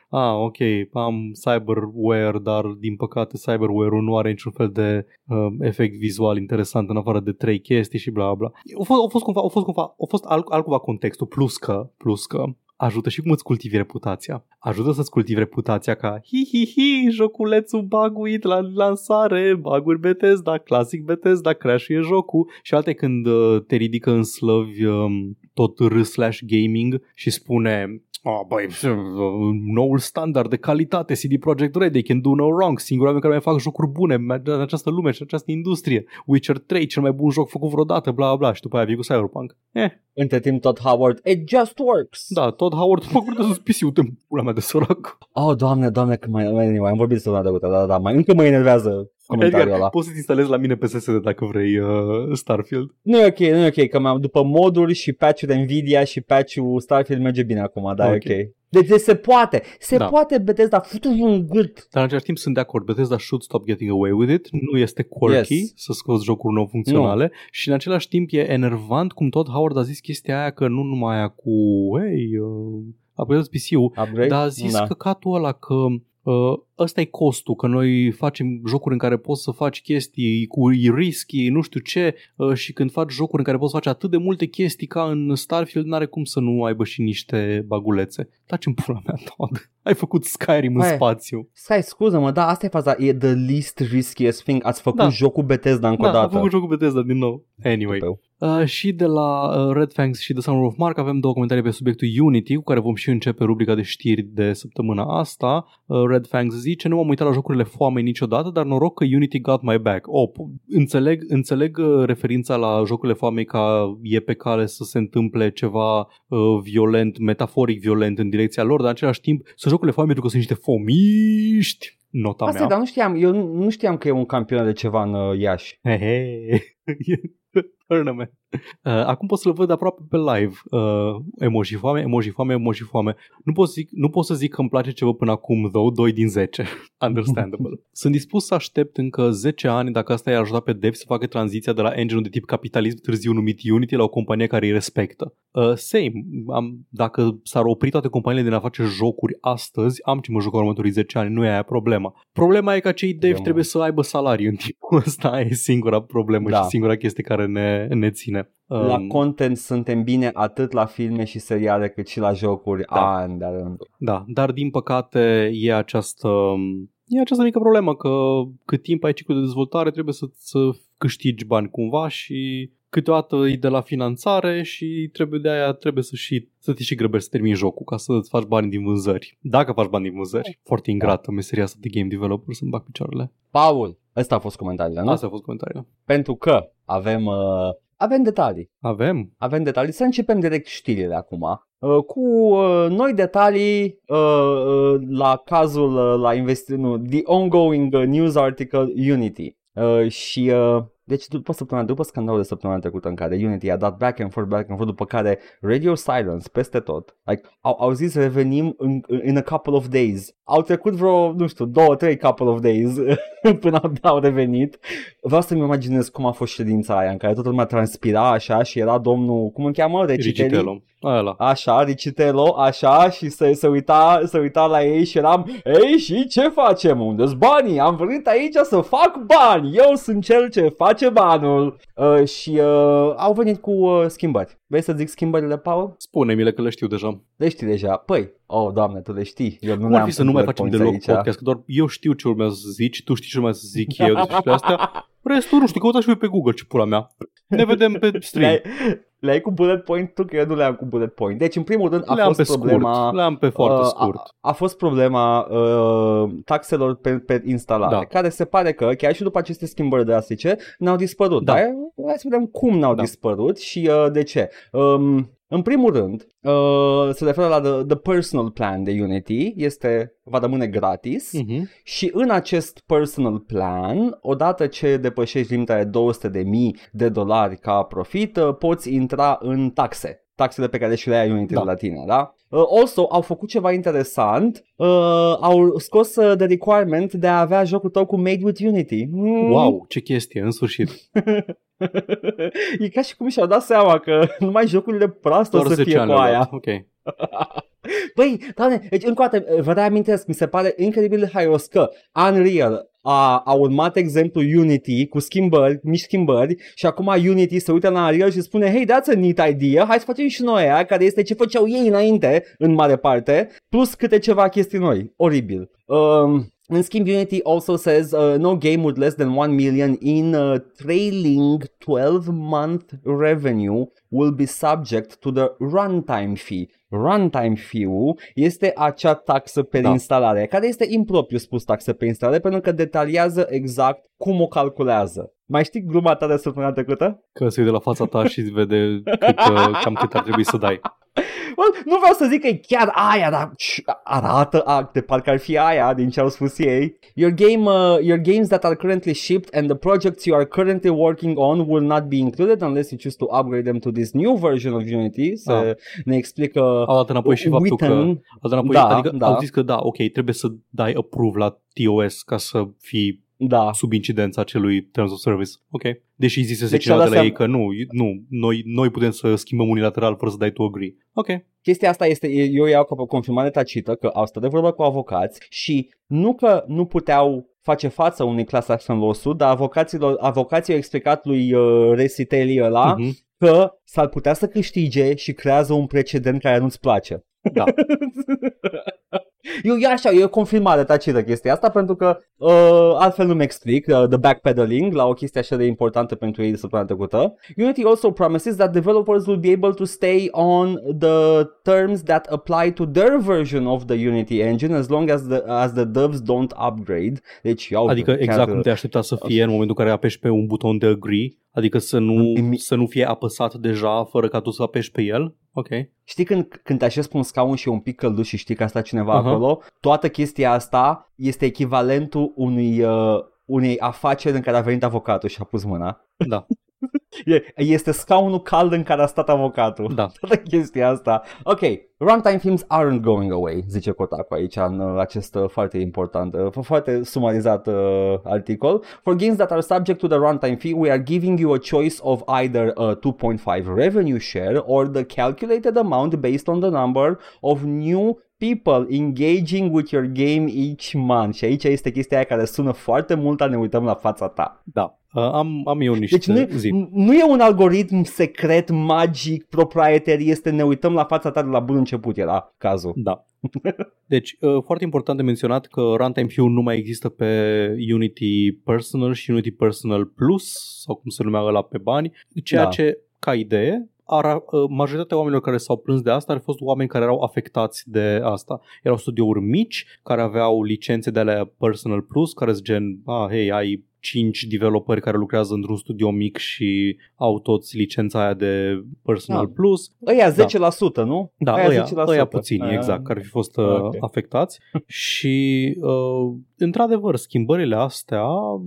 a, ok, am cyberware, dar din păcate cyberware-ul nu are niciun fel de uh, efect vizual interesant în afară de trei chestii și bla bla. A fost, a fost cumva, a fost, cumva, a fost alt, altcumva contextul, plus că, plus că ajută și cum îți cultivi reputația. Ajută să-ți cultivi reputația ca hi-hi-hi, joculețul baguit la lansare, baguri Bethesda, classic Bethesda, crash-uie jocul și alte când te ridică în slăvi tot r/gaming și spune... Oh, băi, noul standard de calitate, C D Projekt Red, they can do no wrong, singurul oameni care mai fac jocuri bune în această lume și în această industrie, Witcher trei, cel mai bun joc făcut vreodată, bla bla, și după aia vii cu Cyberpunk. Eh. Între timp Todd Howard, it just works. Da, Todd Howard, mă curte să-ți pisi, uite-mi pula mea de sărac. Oh, doamne, doamne, că mai, anyway, am vorbit să-mi adăugă, da, da, da, mai, încă mă enervează. Edgar, poți să-ți instalezi la mine pe S S D dacă vrei uh, Starfield. Nu e ok, nu e ok, că după moduri și patch-ul de Nvidia și patch-ul Starfield merge bine acum, da, okay. e ok. Deci se poate, se da. poate Bethesda, fă-te un gât. Dar în același timp sunt de acord, Bethesda should stop getting away with it, nu este quirky yes. să scoți jocuri nou funcționale no. și în același timp e enervant cum tot Howard a zis chestia aia că nu numai aia cu, hey, uh, apoi P C-ul, Upgrade? dar a zis da. căcatul ăla că... Uh, ăsta e costul, că noi facem jocuri în care poți să faci chestii cu rischi, nu știu ce, și când faci jocuri în care poți să faci atât de multe chestii ca în Starfield, n-are cum să nu aibă și niște bagulețe. Taci-mi pula mea, Todd. Ai făcut Skyrim Hai, în spațiu. Stai, scuză-mă, da, asta e faza, e the least riskiest thing. Ați făcut da. jocul Bethesda încă o da, dată. Da, am făcut jocul Bethesda din nou. Anyway. Uh, și de la Red Fangs și de Summer of Mark avem două comentarii pe subiectul Unity, cu care vom și începe rubrica de știri de săptămâna asta. Uh, Red Fangs zice, nu m-am uitat la jocurile foamei niciodată, dar noroc că Unity got my back. Oh, înțeleg, înțeleg referința la jocurile foamei ca e pe cale să se întâmple ceva uh, violent, metaforic violent în direcția lor, dar în același timp să jocurile foamei pentru că sunt niște fomiști. Nota asta mea. Asta, dar nu știam, eu nu, nu știam că e un campion de ceva în uh, Iași. He he. Uh, acum pot să-l văd aproape pe live. uh, Emoji foame, emoji foame, emoji foame. Nu pot, zic, nu pot să zic că îmi place ceva până acum, though, doi din zece. Understandable. Sunt dispus să aștept încă zece ani dacă asta i-a ajutat pe dev să facă tranziția de la engine-ul de tip capitalism târziu numit Unity la o companie care îi respectă. uh, Same. Am, dacă s-ar opri toate companiile din a face jocuri astăzi, am ce mă joc următorii zece ani, nu e aia problema. Problema e că cei dev de trebuie mă. să aibă salarii în timpul ăsta, e singura problemă da. și singura chestie care ne, ne ține. La um, content suntem bine atât la filme și seriale cât și la jocuri. Da, an, dar... da. Dar din păcate e această, e această mică problemă că cât timp ai ciclu de dezvoltare trebuie să, să câștigi bani cumva și câteodată e de la finanțare și trebuie de aia trebuie să, și, să te și grăbești să termini jocul ca să-ți faci bani din vânzări. Dacă faci bani din vânzări, foarte ingrată meseria asta de game developer, să-mi bag picioarele. Paul, ăsta a fost comentariile, nu? Asta a fost comentariile. Pentru că avem... Uh... Avem detalii. Avem. Avem detalii. Să începem direct știrile acum. Cu noi detalii la cazul, la investi... nu, the ongoing news article Unity. Și... Deci după săptămâna, după scandalul de săptămâna trecută în care Unity a dat back and forth, back and forth, după care radio silence peste tot, like, au, au zis revenim in, in a couple of days. Au trecut vreo, nu știu, două, trei couple of days până au, au revenit. Vreau să-mi imaginez cum a fost ședința aia în care toată lumea transpira așa și era domnul, cum îl cheamă? Recitelli. Ala. Așa, Ricitello, așa, și se, se, uita, se uita la ei și eram, ei, și ce facem? Unde-s banii? Am venit aici să fac bani, eu sunt cel ce face banul. Uh, și uh, au venit cu uh, schimbări. Vrei să zic schimbările, Paul? Spune-mi-le că le știu deja. Le știi deja, păi, oh, doamne, tu le știi. Eu nu ar fi să nu mai facem deloc aici podcast, că doar eu știu ce urmează să zici, tu știi ce urmează să zic eu despre astea. Restul, nu știu, căutați și voi pe Google ce pula mea. Ne vedem pe stream. Le-ai cu bullet point tu, că eu nu le-am cu bullet point. Deci, în primul rând, a le-am fost problema... Scurt. Le-am pe foarte uh, scurt. A, a fost problema uh, taxelor pe, pe instalare, da. care se pare că, chiar și după aceste schimbări drastice, n-au dispărut. Da. Dar hai să vedem cum n-au da. dispărut și uh, de ce. Um, în primul rând, uh, se referă la the, the personal plan de Unity, este... va rămâne gratis uh-huh. și în acest personal plan, odată ce depășești limita de două sute de mii de dolari ca profit, poți intra în taxe. Taxele pe care și le ai Unity da. la tine, da? Uh, also, au făcut ceva interesant, uh, au scos uh, the requirement de a avea jocul tău cu Made with Unity. Mm. Wow, ce chestie, în sfârșit. E ca și cum și-au dat seama că numai jocurile proaste o să fie cu aia. Ok. Băi, doamne, deci încă o dată, vă reamintesc, mi se pare incredibil de haios că Unreal a, a urmat exemplu Unity cu schimbări, mici schimbări, și acum Unity se uită la Unreal și spune, hey, that's a neat idea, hai să facem și noi aia, care este ce făceau ei înainte, în mare parte, plus câte ceva chestii noi, oribil. Um, În schimb, Unity also says uh, no game with less than one million in uh, trailing twelve month revenue will be subject to the runtime fee. Runtime fee-ul este acea taxă pe da. instalare, care este impropriu spus taxă pe instalare, pentru că detaliază exact cum o calculează. Mai știi gluma ta de săptămâna trecută? Că se uite la fața ta și vede cât, cam cât ar trebui să dai. Nu vreau să zic că e chiar aia, dar arată acte, parcă ar fi aia din ce au spus ei. Your, game, uh, your games that are currently shipped and the projects you are currently working on will not be included unless you choose to upgrade them to this new version of Unity. Să ah. ne explică... Au dat înapoi și faptul că... Au dat înapoi, da, adică da. au zis că da, ok, trebuie să dai approve la T O S ca să fii da. Sub incidența acelui Terms of Service. Ok. Deși zise deci cineva de la seama... ei că nu, nu noi, noi putem să schimbăm unilateral fără să dai tu agree. Ok. Chestia asta este, eu iau ca confirmare tacită că au stat de vorbă cu avocați și nu că nu puteau face față unui class action lawsuit, dar avocații au explicat lui uh, Resitelli ăla uh-huh. că s-ar putea să câștige și creează un precedent care nu-ți place. Da. Eu, e așa, e o confirmare tacită chestia asta pentru că uh, altfel nu-mi explic uh, the backpedaling la o chestie așa de importantă pentru ei de săptămâna trecută. Unity also promises that developers will be able to stay on the terms that apply to their version of the Unity engine as long as the, as the devs don't upgrade. Deci, iau, adică exact cum te aștepta să fie în momentul în care apeși pe un buton de agree. Adică să nu, să nu fie apăsat deja fără ca tu să apeși pe el. Ok. Știi când, când te așezi pe un scaun și e un pic călduș și știi că a stat cineva uh-huh. acolo? Toată chestia asta este echivalentul unui, uh, unei afaceri în care a venit avocatul și a pus mâna. Da. Este scaunul cald în care a stat avocatul. Da. Toată chestia asta. Ok. Runtime films aren't going away, zice Kotaku aici în acest foarte important, foarte sumarizat articol. For games that are subject to the runtime fee, we are giving you a choice of either a two point five revenue share or the calculated amount based on the number of new people engaging with your game each month. Și aici este chestia aia care sună foarte mult a ne uităm la fața ta. Da. Uh, am, am eu niște deci nu, zi. Nu e un algoritm secret, magic, proprietary, este ne uităm la fața ta de la bun început, era cazul. Da. Deci, uh, foarte important de menționat că Runtime View nu mai există pe Unity Personal și Unity Personal Plus, sau cum se numea ăla pe bani, ceea da. ce, ca idee... Ara, majoritatea oamenilor care s-au plâns de asta au fost oameni care erau afectați de asta. Erau studiouri mici care aveau licențe de alea Personal Plus, care sunt gen, ah, hei, ai cinci developeri care lucrează într-un studio mic și au toți licența aia de Personal da. Plus. Ăia zece la sută, da. Nu? Da, ăia, ăia puțini, aia... exact, care ar fi fost okay. afectați. Și, uh, într-adevăr, schimbările astea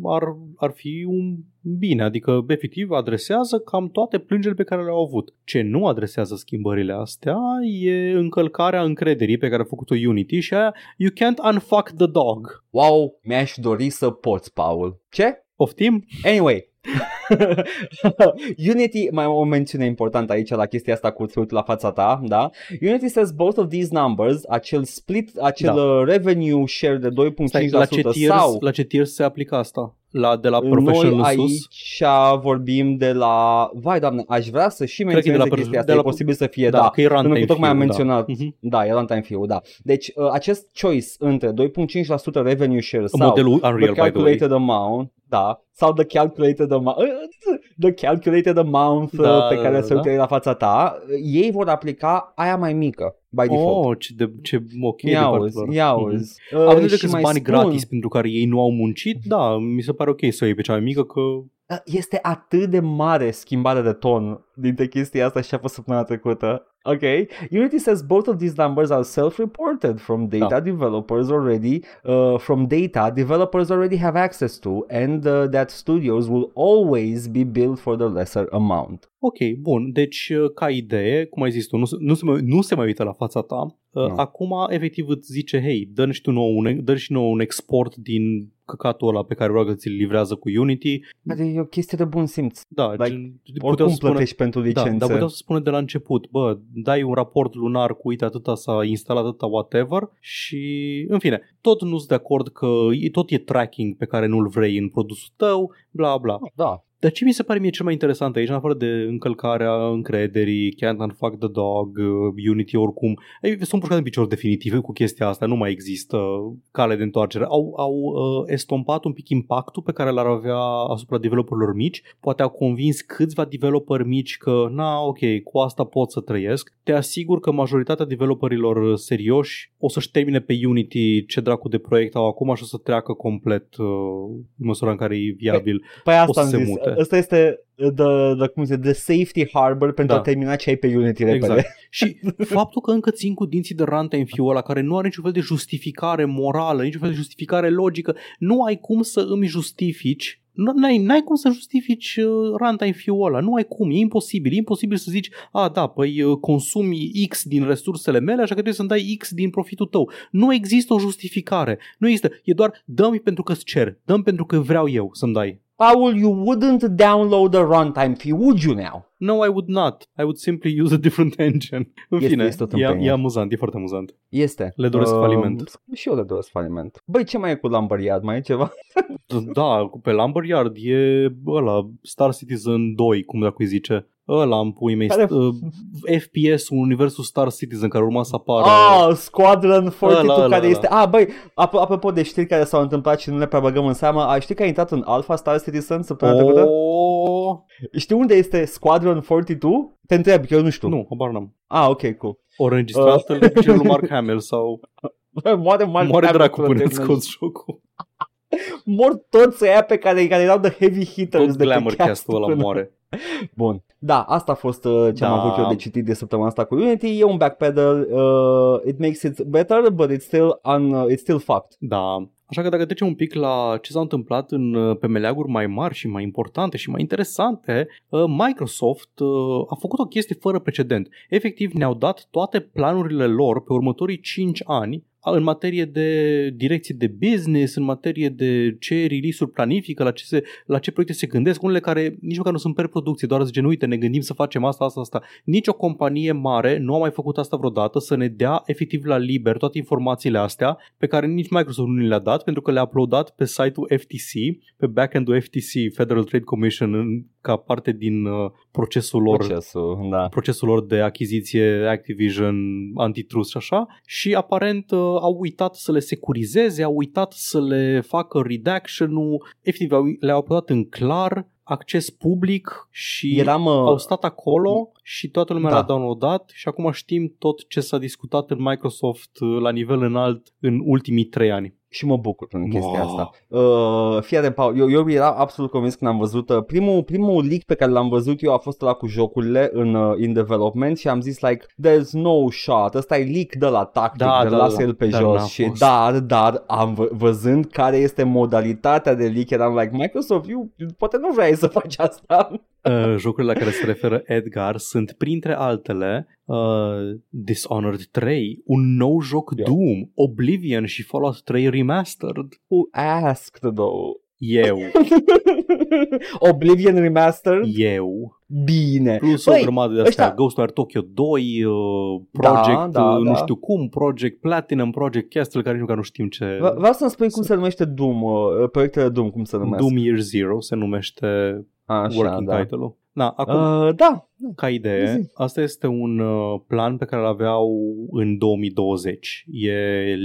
ar, ar fi un... Bine, adică efectiv adresează cam toate plângerile pe care le-au avut. Ce nu adresează schimbările astea e încălcarea încrederii pe care a făcut-o Unity și aia you can't unfuck the dog. Wow, mi-aș dori să poți, Paul. Ce? Poftim? Anyway... Unity, mai o mențiune importantă aici la chestia asta cu țuitul la fața ta, da? Unity says both of these numbers, acel split, acel da. revenue share de doi virgulă cinci la sută Stai, la ce tiers, sau... La ce tiers se aplică asta? La, de la professional noi aici sus? Vorbim de la... Vai, doamne, aș vrea să și menționez de, de chestia asta, de la... e posibil să fie, da, da. Că e runtime fiu, tocmai am menționat, da, uh-huh. da e runtime fiu, da. Deci, uh, acest choice între doi virgulă cinci la sută revenue share sau modelul Unreal, the calculated amount, da, sau the calculated amount, the calculated amount da, pe care da, se uită da. la fața ta, ei vor aplica aia mai mică. By default. Oh, ce, de, ce ok de partea lor. Iauzi, mm-hmm. Având de câți bani spun... gratis pentru care ei nu au muncit, da, mi se pare ok să o iei pe cea mai mică că... Este atât de mare schimbarea de ton dintre chestia asta și a fost săptămâna trecută. Okay. Unity says both of these numbers are self-reported from data da. developers already, uh, from data developers already have access to, and uh, that studios will always be billed for the lesser amount. Ok, bun. Deci, ca idee, cum ai zis tu, nu, nu, se, mai, nu se mai uită la fața ta. Uh, no. Acum, efectiv, îți zice, hei, dă-mi și tu nou un, dă-mi și nou un export din... căcatul ăla pe care roagă ți-l livrează cu Unity. Adică e o chestie de bun simț. Da, like, oricum spune, plătești pentru licență. Da, dar puteau să spune de la început, bă, dai un raport lunar cu uite atâta s-a instalat atâta whatever și, în fine, tot nu-s de acord că tot e tracking pe care nu-l vrei în produsul tău, bla bla. Da. Dar ce mi se pare mie cel mai interesant aici, în afară de încălcarea încrederii, can't unfuck the dog, Unity oricum, ei, sunt pușcat în picior definitiv cu chestia asta, nu mai există cale de întoarcere. Au, au uh, estompat un pic impactul pe care l-ar avea asupra developerilor mici, poate au convins câțiva developeri mici că, na, ok, cu asta pot să trăiesc. Te asigur că majoritatea developerilor serioși o să-și termine pe Unity ce dracu de proiect au acum și o să treacă complet uh, în măsura în care e viabil. Păi asta am zis. Mute. Asta este the, the, cum zice, the safety harbor pentru da. a termina ce ai pe Unity repede. Exact. Și faptul că încă țin cu dinții de runtime fiu ăla care nu are niciun fel de justificare morală, niciun fel de justificare logică, nu ai cum să îmi justifici N-ai, n-ai cum să justifici runtime fee-ul ăla, nu ai cum, e imposibil, e imposibil să zici, a, da, păi consumi X din resursele mele, așa că trebuie să-mi dai X din profitul tău. Nu există o justificare, nu există, e doar dă-mi pentru că-ți cer, dă-mi pentru că vreau eu să-mi dai. Paul, you wouldn't download a runtime fee, would you now? No, I would not. I would simply use a different engine. În este, fine, este e, e amuzant, e foarte amuzant. Este. Le doresc uh, faliment. Și eu le doresc faliment. Băi, ce mai e cu Lumberyard? Mai e ceva? Da, pe Lumberyard e ăla, Star Citizen doi, cum dacă îi zice. Ăla am pui mei care... uh, F P S-ul, universul Star Citizen care urma să apară. Ah, Squadron patruzeci și doi ăla, care ăla, este... Ah, băi, ap- apropo de știri care s-au întâmplat și nu le prea băgăm în seamă, a, știi că a intrat în Alpha Star Citizen săptămâna oh. trecută? Știi unde este Squadron patruzeci și doi? Te întreb, că eu nu știu. Nu, habar n-am. Ah, ok, cool. O înregistrată uh. le picele lui Mark Hamill sau... Moare, Moare dracu până îți scoți jocul. Mor toți aia pe care, care erau de heavy hitters. Tot de glamour cast-ul ăla moare. Bun, da, asta a fost uh, ce am da. avut eu de citit de săptămâna asta cu Unity. E un backpedal, uh, it makes it better, but it's still, un, uh, it's still fucked. Da, așa că dacă trecem un pic la ce s-a întâmplat în, pe meleaguri mai mari și mai importante și mai interesante, uh, Microsoft uh, a făcut o chestie fără precedent. Efectiv ne-au dat toate planurile lor pe următorii cinci ani în materie de direcții de business, în materie de ce release-uri planifică, la ce, se, la ce proiecte se gândesc, unele care nici măcar nu sunt per producție, doar zice, uite, ne gândim să facem asta, asta, asta. Nici o companie mare nu a mai făcut asta vreodată, să ne dea efectiv la liber toate informațiile astea, pe care nici Microsoft nu le-a dat, pentru că le-a uploadat pe site-ul F T C, pe back-end-ul F T C, Federal Trade Commission, în, ca parte din uh, procesul lor, procesul, da. procesul lor de achiziție, Activision, antitrust și așa, și aparent... Uh, au uitat să le securizeze, au uitat să le facă redaction-ul, efectiv le-au aprobat în clar, acces public și Eram, uh... au stat acolo și toată lumea da. l-a downloadat și acum știm tot ce s-a discutat în Microsoft la nivel înalt în ultimii trei ani. Și mă bucur în chestia wow. asta. Uh, Fii atent, Paul, eu, eu eram absolut convins când am văzut. Primul, primul leak pe care l-am văzut eu a fost ăla cu jocurile în uh, in development și am zis like, there's no shot, ăsta e leak de la tactic, da, de da, lasă el pe dar jos. Și dar, dar, am v- văzând care este modalitatea de leak, eram like, Microsoft, eu, poate nu vrei să faci asta. Uh, jocurile la care se referă Edgar sunt, printre altele, uh, Dishonored trei, un nou joc yeah. Doom, Oblivion și Fallout trei Remastered. Who asked, though? Eu. Oblivion Remastered? Eu. Bine. Plus Băi, o grămadă de astea, ăștia... Ghostwire Tokyo doi, uh, Project, da, da, nu da. știu cum, Project Platinum, Project Castle, care nici nu știm ce... V- vreau să-mi spui cum se numește Doom, uh, proiectele Doom, cum se numește. Doom Year Zero se numește... Așa, working da. title-ul. Na, acum, uh, da, ca idee, asta este un uh, plan pe care îl aveau în două mii douăzeci. E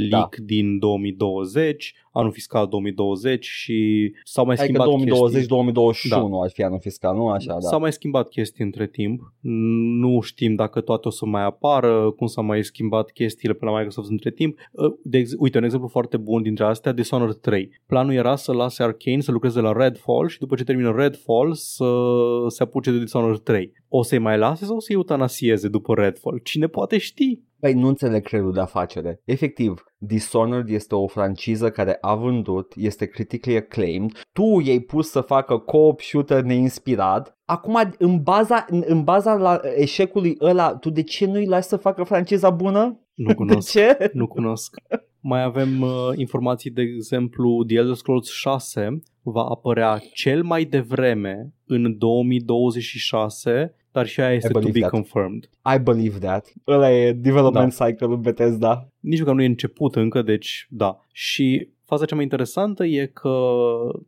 leak da. din două mii douăzeci, anul fiscal două mii douăzeci și s-au mai schimbat chestii. douăzeci două mii douăzeci și unu da. ar fi anul fiscal, nu așa, da. S-au mai schimbat chestii între timp. Nu știm dacă toate o să mai apară, cum s-au mai schimbat chestiile pe la Microsoft între timp. De ex- Uite, un exemplu foarte bun dintre astea, Dishonored trei. Planul era să lase Arkane să lucreze la Redfall și după ce termină Redfall să se apuce de Dishonored trei. O să-i mai lase sau să-i eutanasieze după Redfall? Cine poate ști? Păi nu înțeleg creierul de afacere. Efectiv, Dishonored este o franciză care a vândut, este critically acclaimed. Tu i-ai pus să facă co-op shooter neinspirat. Acum, în baza, în baza la eșecului ăla, tu de ce nu-i lași să facă franciza bună? Nu cunosc. De ce? Nu cunosc. Mai avem uh, informații, de exemplu, The Elder Scrolls șase va apărea cel mai devreme în două mii douăzeci și șase, dar și aia este to be that. confirmed. I believe that. Ăla e development da. cycle-ul Bethesda. Nici că nu e început încă, deci da. Și faza cea mai interesantă e că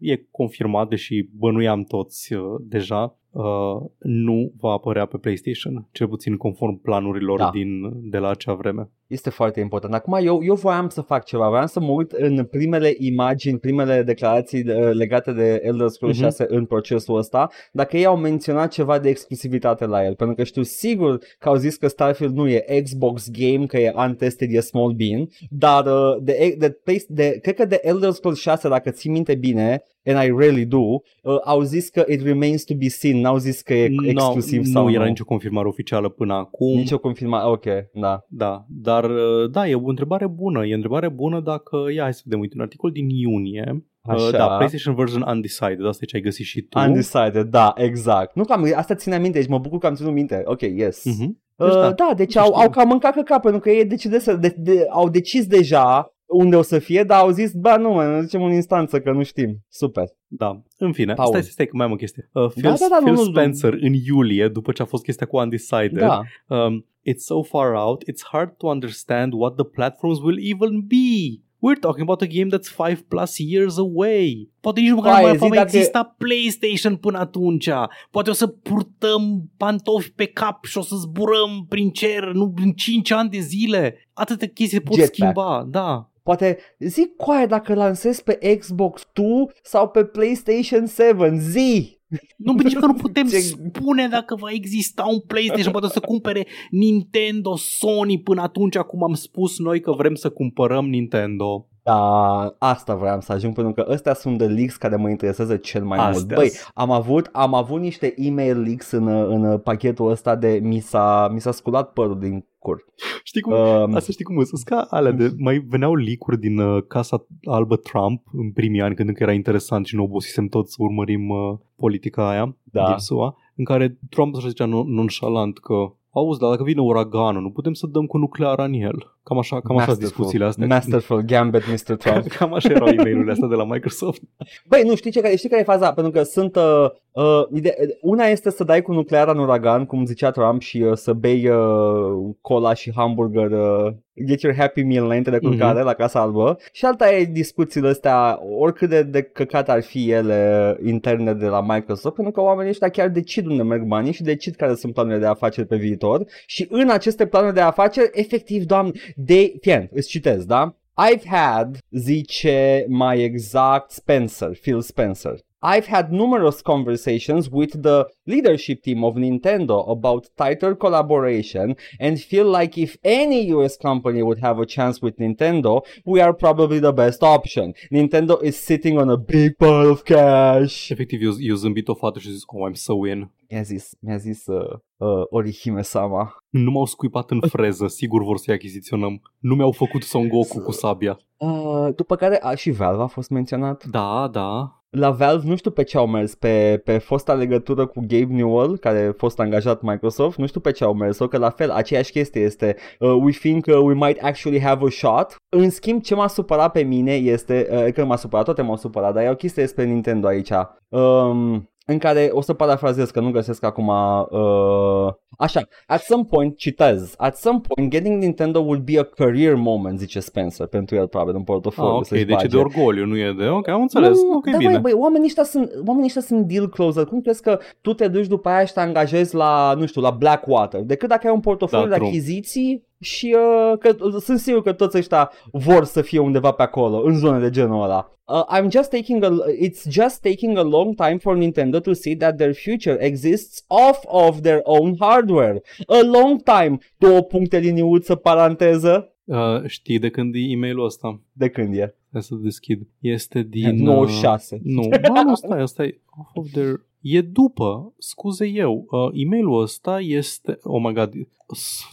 e confirmat, deși bănuiam toți uh, deja, Uh, nu va apărea pe PlayStation, cel puțin conform planurilor da. din, de la acea vreme. Este foarte important. Acum eu, eu voiam să fac ceva, voiam să mă uit în primele imagini, primele declarații legate de Elder Scrolls uh-huh. șase în procesul ăsta, dacă ei au menționat ceva de exclusivitate la el, pentru că știu sigur că au zis că Starfield nu e Xbox game, că e untested, e small bean, dar de, de, de, de, cred că de Elder Scrolls șase, dacă ții minte bine, and I really do, uh, au zis că it remains to be seen, n-au zis că e no, exclusiv sau nu. Nu era nicio confirmare oficială până acum. Nicio confirmare, ok, da. Da, dar da, e o întrebare bună, e o întrebare bună dacă, ia hai să vedem, uite, un articol din iunie Așa. Da, PlayStation version undecided, asta e ce ai găsit și tu. Undecided, da, exact. Nu că am, asta ține minte, deci mă bucur că am ținut minte. Ok, yes. Uh-huh. Deci, uh, da. da, deci au, au cam mâncat căca, pentru că ei decide să, de, de, au decis deja unde o să fie, dar au zis, ba nu, mă, ne ducem în instanță că nu știm. Super. Da, în fine, Paul. stai, stai că mai am o chestie. Uh, Phil, da, da, da, Phil nu, Spencer nu. În iulie, după ce a fost chestia cu undecided, da. um, It's so far out, it's hard to understand what the platforms will even be. We're talking about a game that's five plus years away. Poate nici măcar nu mai exista PlayStation până atunci. Poate o să purtăm pantofi pe cap și o să zburăm prin cer nu, în cinci ani de zile. Atâtea chestii pot Jetpack. schimba, da. Poate zic coaie dacă lansezi pe Xbox tu sau pe PlayStation șapte, zi! Nu, pentru că nu putem ce... spune dacă va exista un PlayStation, poate să cumpere Nintendo, Sony până atunci, cum am spus noi că vrem să cumpărăm Nintendo. Da, asta vreau să ajung, pentru că ăstea sunt de leaks care mă interesează cel mai Astea-s. mult. Băi, am avut, am avut niște email leaks în, în pachetul ăsta de mi s-a, mi s-a sculat părul din cur. Știi cum? Um, asta știi cum e? Sunt ca alea de, mai veneau leak-uri din uh, Casa Albă Trump în primii ani, când încă era interesant și nu obosisem toți să urmărim uh, politica aia, da. din S U A, în care Trump își zicea nonșalant că auzi, dar dacă vine uraganul, nu putem să dăm cu nucleara în el. Cam așa, cam așa discuțiile astea. Masterful gambit, mister Trump. Cam așa erau e-mail-urile astea de la Microsoft. Băi, nu, știi, ce, știi care e faza? Pentru că sunt... Uh, uh, ide- una este să dai cu nucleara în uragan, cum zicea Trump, și uh, să bei uh, cola și hamburger, uh, get your happy meal înainte de culcare, uh-huh. la Casa Albă. Și alta e discuțiile astea, oricât de, de căcat ar fi ele interne de la Microsoft, pentru că oamenii ăștia chiar decid unde merg banii și decid care sunt planurile de afaceri pe viitor. Și în aceste planuri de afaceri, efectiv, doamne... They, fie, îți citesc, da? I've had, zice mai exact Spencer, Phil Spencer, I've had numerous conversations with the leadership team of Nintendo about tighter collaboration and feel like if any U S company would have a chance with Nintendo, we are probably the best option. Nintendo is sitting on a big pile of cash. Efectiv, eu, eu zâmbit o fată și zis, oh, I'm so in. Mi-a zis, mi-a zis uh, uh, Orihime-sama. Nu m-au scuipat în freză, sigur vor să-i achiziționăm. Nu mi-au făcut Son Goku cu sabia. Uh, după care a, și Valve a fost menționat. Da, da. La Valve nu știu pe ce au mers, pe, pe fosta legătură cu Gabe Newell, care a fost angajat Microsoft, nu știu pe ce au mers, sau că la fel, aceeași chestie este uh, we think uh, we might actually have a shot. În schimb, ce m-a supărat pe mine este, uh, că m-a supărat, toate m-au supărat, dar e o chestie despre Nintendo aici. Um, în care o să parafrazez că nu găsesc acum uh... așa, at some point, citez, at some point getting Nintendo will be a career moment, zice Spencer, pentru el probabil în portofoliu. Ah, ok, deci bage. De orgoliu, nu e de, ok, am înțeles, nu, ok, da, bine. Băi, băi, oamenii ăștia sunt, oamenii ăștia sunt deal closer, cum crezi că tu te duci după aia și te angajezi la, nu știu, la Blackwater, decât dacă ai un portofoliu da, de achiziții și uh, că, sunt sigur că toți ăștia vor să fie undeva pe acolo, în zone de genul ăla. Uh, I'm just taking a, it's just taking a long time for Nintendo to see that their future exists off of their own hardware. A long time. Două puncte liniuță, paranteză. Uh, știi de când e e-mailul ăsta? De când e? Hai să deschid. Este din... nouăzeci și șase. Uh, nu, ba, nu, stai, asta e off of their... E după, scuze eu, uh, e-mailul ăsta este... Oh my god,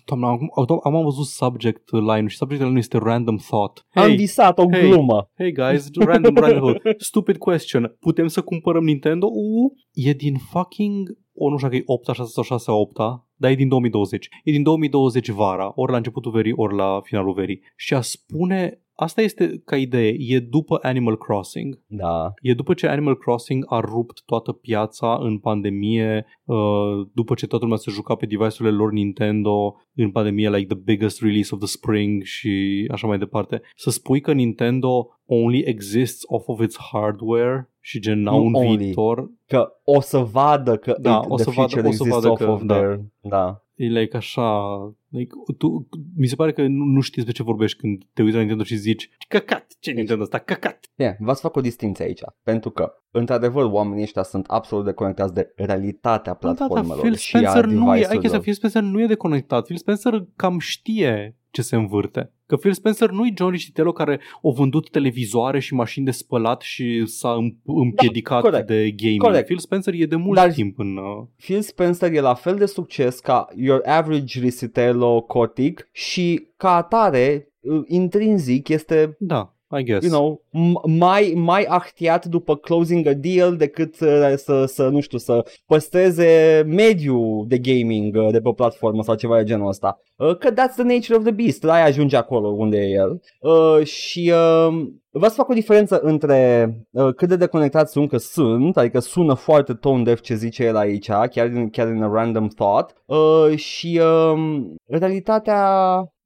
doamna, am, am văzut subject line și subject line este random thought. Hey, am visat o hey, glumă. Hey guys, random, random thought. Stupid question. Putem să cumpărăm Nintendo? Uh, e din fucking... O, nu știu că e opt, șase sau șase, opt, dar e din două mii douăzeci. E din două mii douăzeci vara, ori la începutul verii, ori la finalul verii. Și a spune... Asta este ca idee, e după Animal Crossing, da. E după ce Animal Crossing a rupt toată piața în pandemie, după ce toată lumea se juca pe device-urile lor Nintendo în pandemie, like the biggest release of the spring și așa mai departe. Să spui că Nintendo only exists off of its hardware și gen n-au un only. Viitor. Că o să vadă că da, it, o să the future vadă, exists o să vadă off că, of da. Their... Da. E like așa, like, tu, mi se pare că nu, nu știi despre ce vorbești când te uiți la Nintendo și zici căcat, ce Nintendo ăsta, căcat. Yeah, v-ați fac o distinție aici, pentru că într-adevăr oamenii ăștia sunt absolut deconectați de realitatea platformelor da, da, Phil și a device-urilor. Phil Spencer nu e deconectat, Phil Spencer cam știe ce se învârte. Că Phil Spencer nu-i Johnny Citello care au vândut televizoare și mașini de spălat și s-a împiedicat da, corect, de gaming. Corect. Phil Spencer e de mult Dar timp în... Uh... Phil Spencer e la fel de succes ca your average Citello Kotick și ca atare intrinsic este... Da. I guess. You know, mai, mai ahtiat după closing a deal decât să, să, nu știu, să păstreze mediul de gaming de pe platformă sau ceva de genul ăsta. Că that's the nature of the beast, la aia ajunge acolo unde e el. Uh, și uh, vreau să fac o diferență între uh, cât de deconectați sunt, că sunt, adică sună foarte tone deaf ce zice el aici, chiar din, chiar din a random thought, uh, și uh, realitatea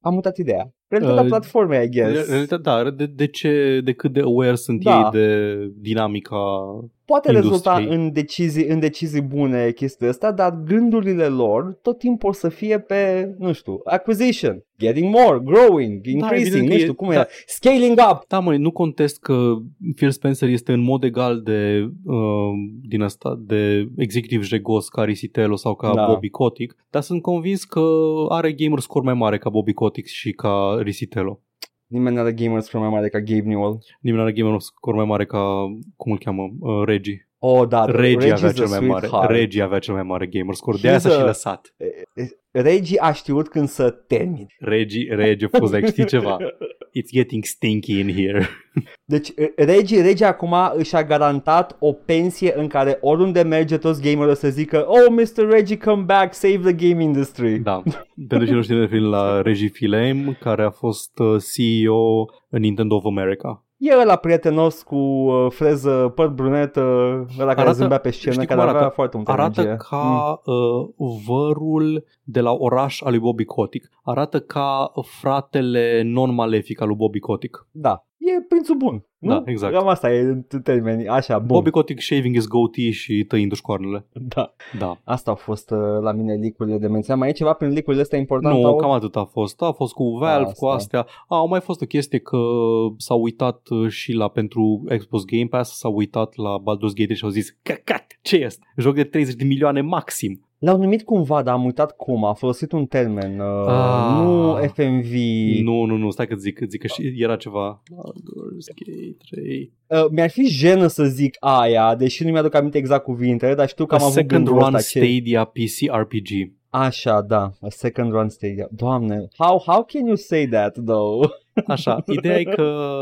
a mutat ideea. Realitatea uh, platformei, I guess. Realitatea, da, de, de ce, de cât de aware sunt da. ei de dinamica poate industriei. Rezulta în decizii, în decizii bune chestia asta, dar gândurile lor tot timpul să fie pe, nu știu, acquisition, getting more, growing, increasing, da, nu știu e, cum da, e, scaling up. Da, măi, nu contest că Phil Spencer este în mod egal de uh, din asta, de executive jegos ca Risitello sau ca da. Bobby Kotick, dar sunt convins că are gamer score mai mare ca Bobby Kotick și ca Risitello. Nimeni nu are gamer score mai mare ca Gabe Newell. Nimeni nu are gamer score mai mare ca, cum îl cheamă, uh, Reggie. Oh, da, Reggie avea cel mai mare. Reggie avea cel mai mare gamer score. De aia s-a și lăsat. Reggie a știut când să termin. Reggie, Reggie a fost like, știi ceva? It's getting stinky in here. Deci Reggie, Reggie acum și-a garantat o pensie în care oriunde merge toți gamerii să zică oh, mister Reggie, come back, save the game industry. Da. Pentru cei nu știu, ne referim la Reggie Fils-Aime, care a fost C E O în Nintendo of America. E ăla prietenos cu freză, păr brunetă, ăla care arată, zâmbea pe scenă, care arată, avea foarte multă arată energie. Ca mm. uh, vărul de la oraș al lui Bobby Kotick. Arată ca fratele non-malefic al lui Bobby Kotick. Da, e prințul bun. Nu? Da, exact. Cam asta e termenii, așa, bun. Bobby Kotick shaving his goatee și tăindu-și coarnele. Da. Da. Asta a fost uh, la mine leak-urile de menționat. Mai e ceva prin leak-urile astea importante? Nu, au... cam atât a fost. A fost cu Valve, asta. Cu astea. A, au mai fost o chestie că s-au uitat și la, pentru Xbox Game Pass, s-au uitat la Baldur's Gate și au zis căcat, ce este? Joc de treizeci de milioane maxim. L-au numit cumva, dar am uitat cum, a folosit un termen, uh, ah, nu F M V. Nu, nu, nu, stai că zic, zic că și era ceva. Uh, mi-ar fi jenă să zic aia, deși nu mi-aduc aminte exact cuvintele, dar știu că a am avut gândul ăsta. Second Run Stadia P C R P G. Așa, da, a second run Stadia. Doamne, how, how can you say that though? Așa, ideea e că,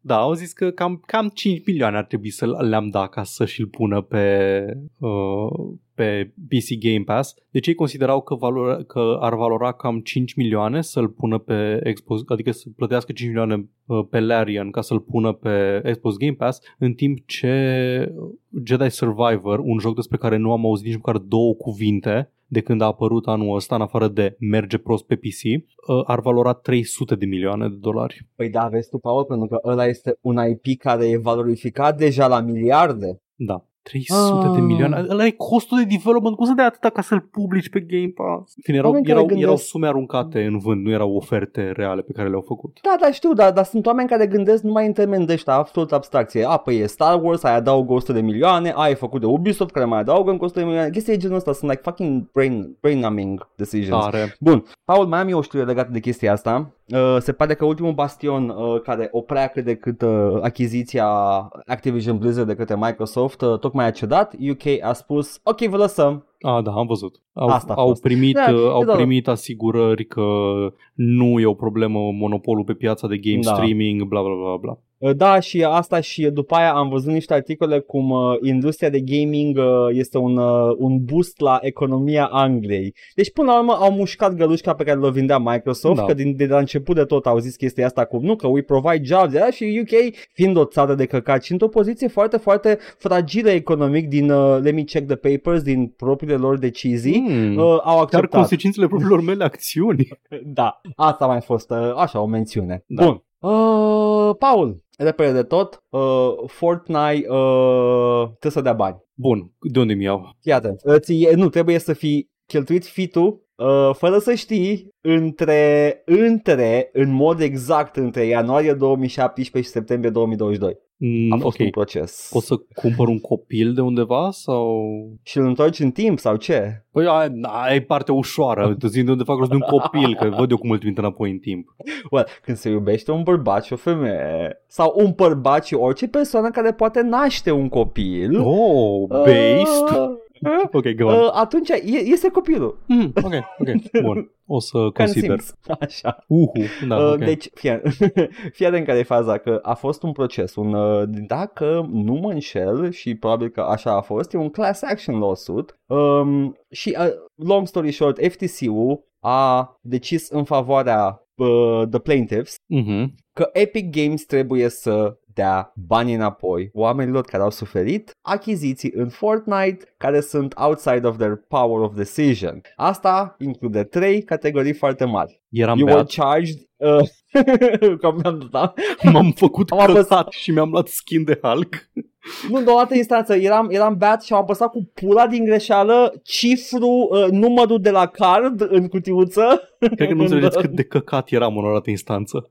da, au zis că cam, cam cinci milioane ar trebui să le-am dat ca să și-l pună pe... Uh, pe P C Game Pass, deci ei considerau că, valora, că ar valora cam cinci milioane să-l pună pe Xbox, adică să plătească cinci milioane pe Larian ca să-l pună pe Xbox Game Pass, în timp ce Jedi Survivor, un joc despre care nu am auzit nici măcar două cuvinte de când a apărut anul ăsta, în afară de merge prost pe P C, ar valora trei sute de milioane de dolari. Păi da, vezi tu, Paul, pentru că ăla este un I P care e valorificat deja la miliarde. Da. trei sute ah. de milioane, ăla e costul de development, cum să dea atâta ca să-l publici pe Game Pass? Fine, erau, erau, gândesc... erau sume aruncate în vânt, nu erau oferte reale pe care le-au făcut. Da, da, știu, dar, dar sunt oameni care gândesc numai în termeni de ăștia, absolut abstracție. A, păi e Star Wars, ai adaugă o sută de milioane, ai e făcut de Ubisoft care mai adaugă încă o sută de milioane. Chestia e genul ăsta, sunt like fucking brain, brain numbing decisions. Tare. Bun, Paul, mai am eu o știre legată de chestia asta. Uh, se pare că ultimul bastion uh, care oprea cât de cât uh, achiziția Activision Blizzard de către Microsoft uh, tocmai a cedat, U K a spus ok, vă lăsăm. Ah, da, am văzut. Au, au, primit, da, uh, au da, primit asigurări că nu e o problemă monopolul pe piața de game da. streaming, bla bla bla bla. Da, și asta și după aia am văzut niște articole cum uh, industria de gaming uh, este un, uh, un boost la economia Angliei. Deci până la urmă au mușcat gălușca pe care l-o vindea Microsoft, da. Că din, de la început de tot au zis chestia asta cum nu, că we provide jobs, da? Și U K fiind o țară de căcați și într-o poziție foarte, foarte fragilă economic din uh, let me check the papers, din propriile lor decizii, mm, uh, au acceptat. Dar consecințele propriilor mele acțiuni. Da, asta mai fost uh, așa o mențiune. Da. Bun. Uh, Paul, repede de tot, uh, Fortnite uh, trebuie să dea bani. Bun, de unde mi iau? Iată, ție, nu, trebuie să fii cheltuit fitul uh, fără să știi între, între, în mod exact, între ianuarie două mii șaptesprezece și septembrie două mii douăzeci și doi. A fost okay. Un proces. Poți să cumpăr un copil de undeva sau... Și îl întorci în timp sau ce? Păi ai parte ușoară, te zic de unde fac rost de un copil, că văd eu cum îl trimit înapoi în timp. Well, când se iubește un bărbat și o femeie, sau un bărbat și orice persoană care poate naște un copil... Oh, based... Uh... Ok, go on. Uh, atunci iese copilul. Mm, ok, ok, bun. O să consider. Așa. Uhu. Da, uh, okay. Deci, fie, fie de în care e faza, că a fost un proces, un, dacă nu mă înșel și probabil că așa a fost, e un class action lawsuit um, și, uh, long story short, F T C-ul a decis în favoarea uh, the plaintiffs uh-huh. că Epic Games trebuie să dea bani înapoi oamenilor care au suferit achiziții în Fortnite care sunt outside of their power of decision. Asta include trei categorii foarte mari. Eram you were charged uh, dat. M-am făcut căsat și mi-am luat skin de Hulk. Nu, în o altă instanță eram, eram beat și am apăsat cu pula din greșeală cifru, uh, numărul de la card în cutiuță. Cred că nu înțelegeți cât de căcat eram în o altă instanță.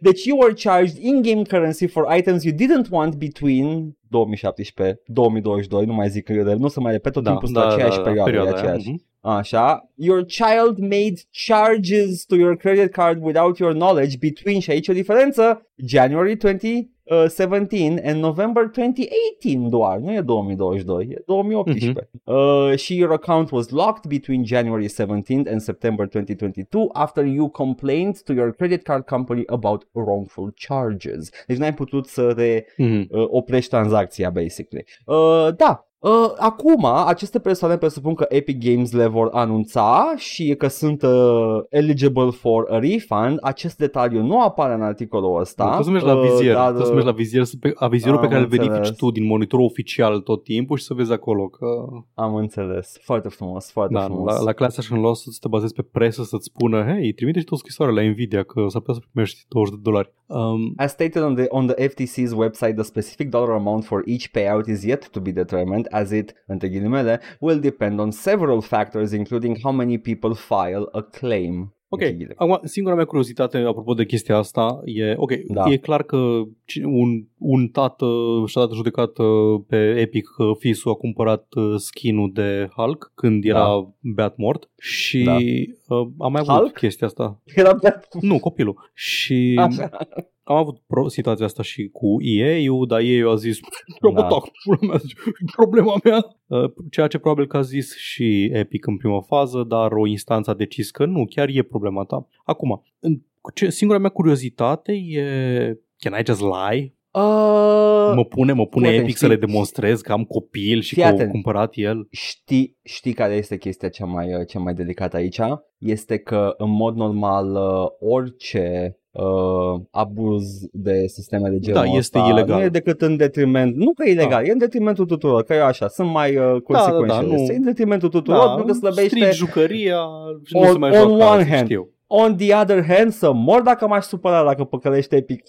Deci you were charged in-game currency for items you didn't want between două mii șaptesprezece două mii douăzeci și doi, nu mai zic eu, nu să mai repet tot da, timpul da, aceeași da, perioadă, perioada, aceeași. Uh-huh. Așa, your child made charges to your credit card without your knowledge between, și aici o diferență, January twenty seventeen and November twenty eighteen doar, nu e două mii douăzeci și doi, e două mii optsprezece. Mm-hmm. Uh, și your account was locked between January seventeenth and September twenty twenty-two after you complained to your credit card company about wrongful charges. Deci n-ai putut să re, mm-hmm. uh, oprești tranzacția, basically. Uh, da. Uh, acum, aceste persoane presupun că Epic Games le vor anunța și că sunt uh, eligible for a refund. Acest detaliu nu apare în articolul ăsta. Trebuie să mergi la vizier, uh, trebuie să mergi la vizier, avizierul pe care îl verifici tu din monitorul oficial tot timpul și să vezi acolo că... Am înțeles, foarte frumos, foarte da, frumos. La, la class action lawsuit să te bazezi pe presă să-ți spună, hei, trimite-și tu o scrisoare la Nvidia că s-ar putea să primești douăzeci de dolari. Um, As stated on the, on the F T C's website, the specific dollar amount for each payout is yet to be determined, as it, între ghilimele, will depend on several factors, including how many people file a claim. Ok, acum, singura mea curiozitate apropo de chestia asta e, ok, da. E clar că un, un tată și-a dat judecat pe Epic că fiisul a cumpărat skin-ul de Hulk când era da. beat mort și da. a mai avut Hulk? Chestia asta. Era beat? Nu, copilul. Și... Așa. Am avut situația asta și cu E A-ul, dar E A-ul a zis, da. problema mea, ceea ce probabil că a zis și Epic în prima fază, dar o instanță a decis că nu, chiar e problema ta. Acum, singura mea curiozitate e, can I just lie? Uh, mă pune, mă pune Epic știi, să le demonstrez că am copil și că au cumpărat el. Știi, știi care este chestia cea mai, cea mai delicată aici? Este că în mod normal orice Uh, abuz de sisteme de genul da, este ăsta ilegal. Nu e decât în detriment, nu că e ilegal, da. E în detrimentul tuturor, că e așa, sunt mai uh, consecințe. Da, da, da, e în detrimentul tuturor, da, nu că slăbește strici jucăria și on, nu se mai joacă, on one hand. Știu. On the other hand, să mor dacă m-aș supăra dacă păcălește Epic.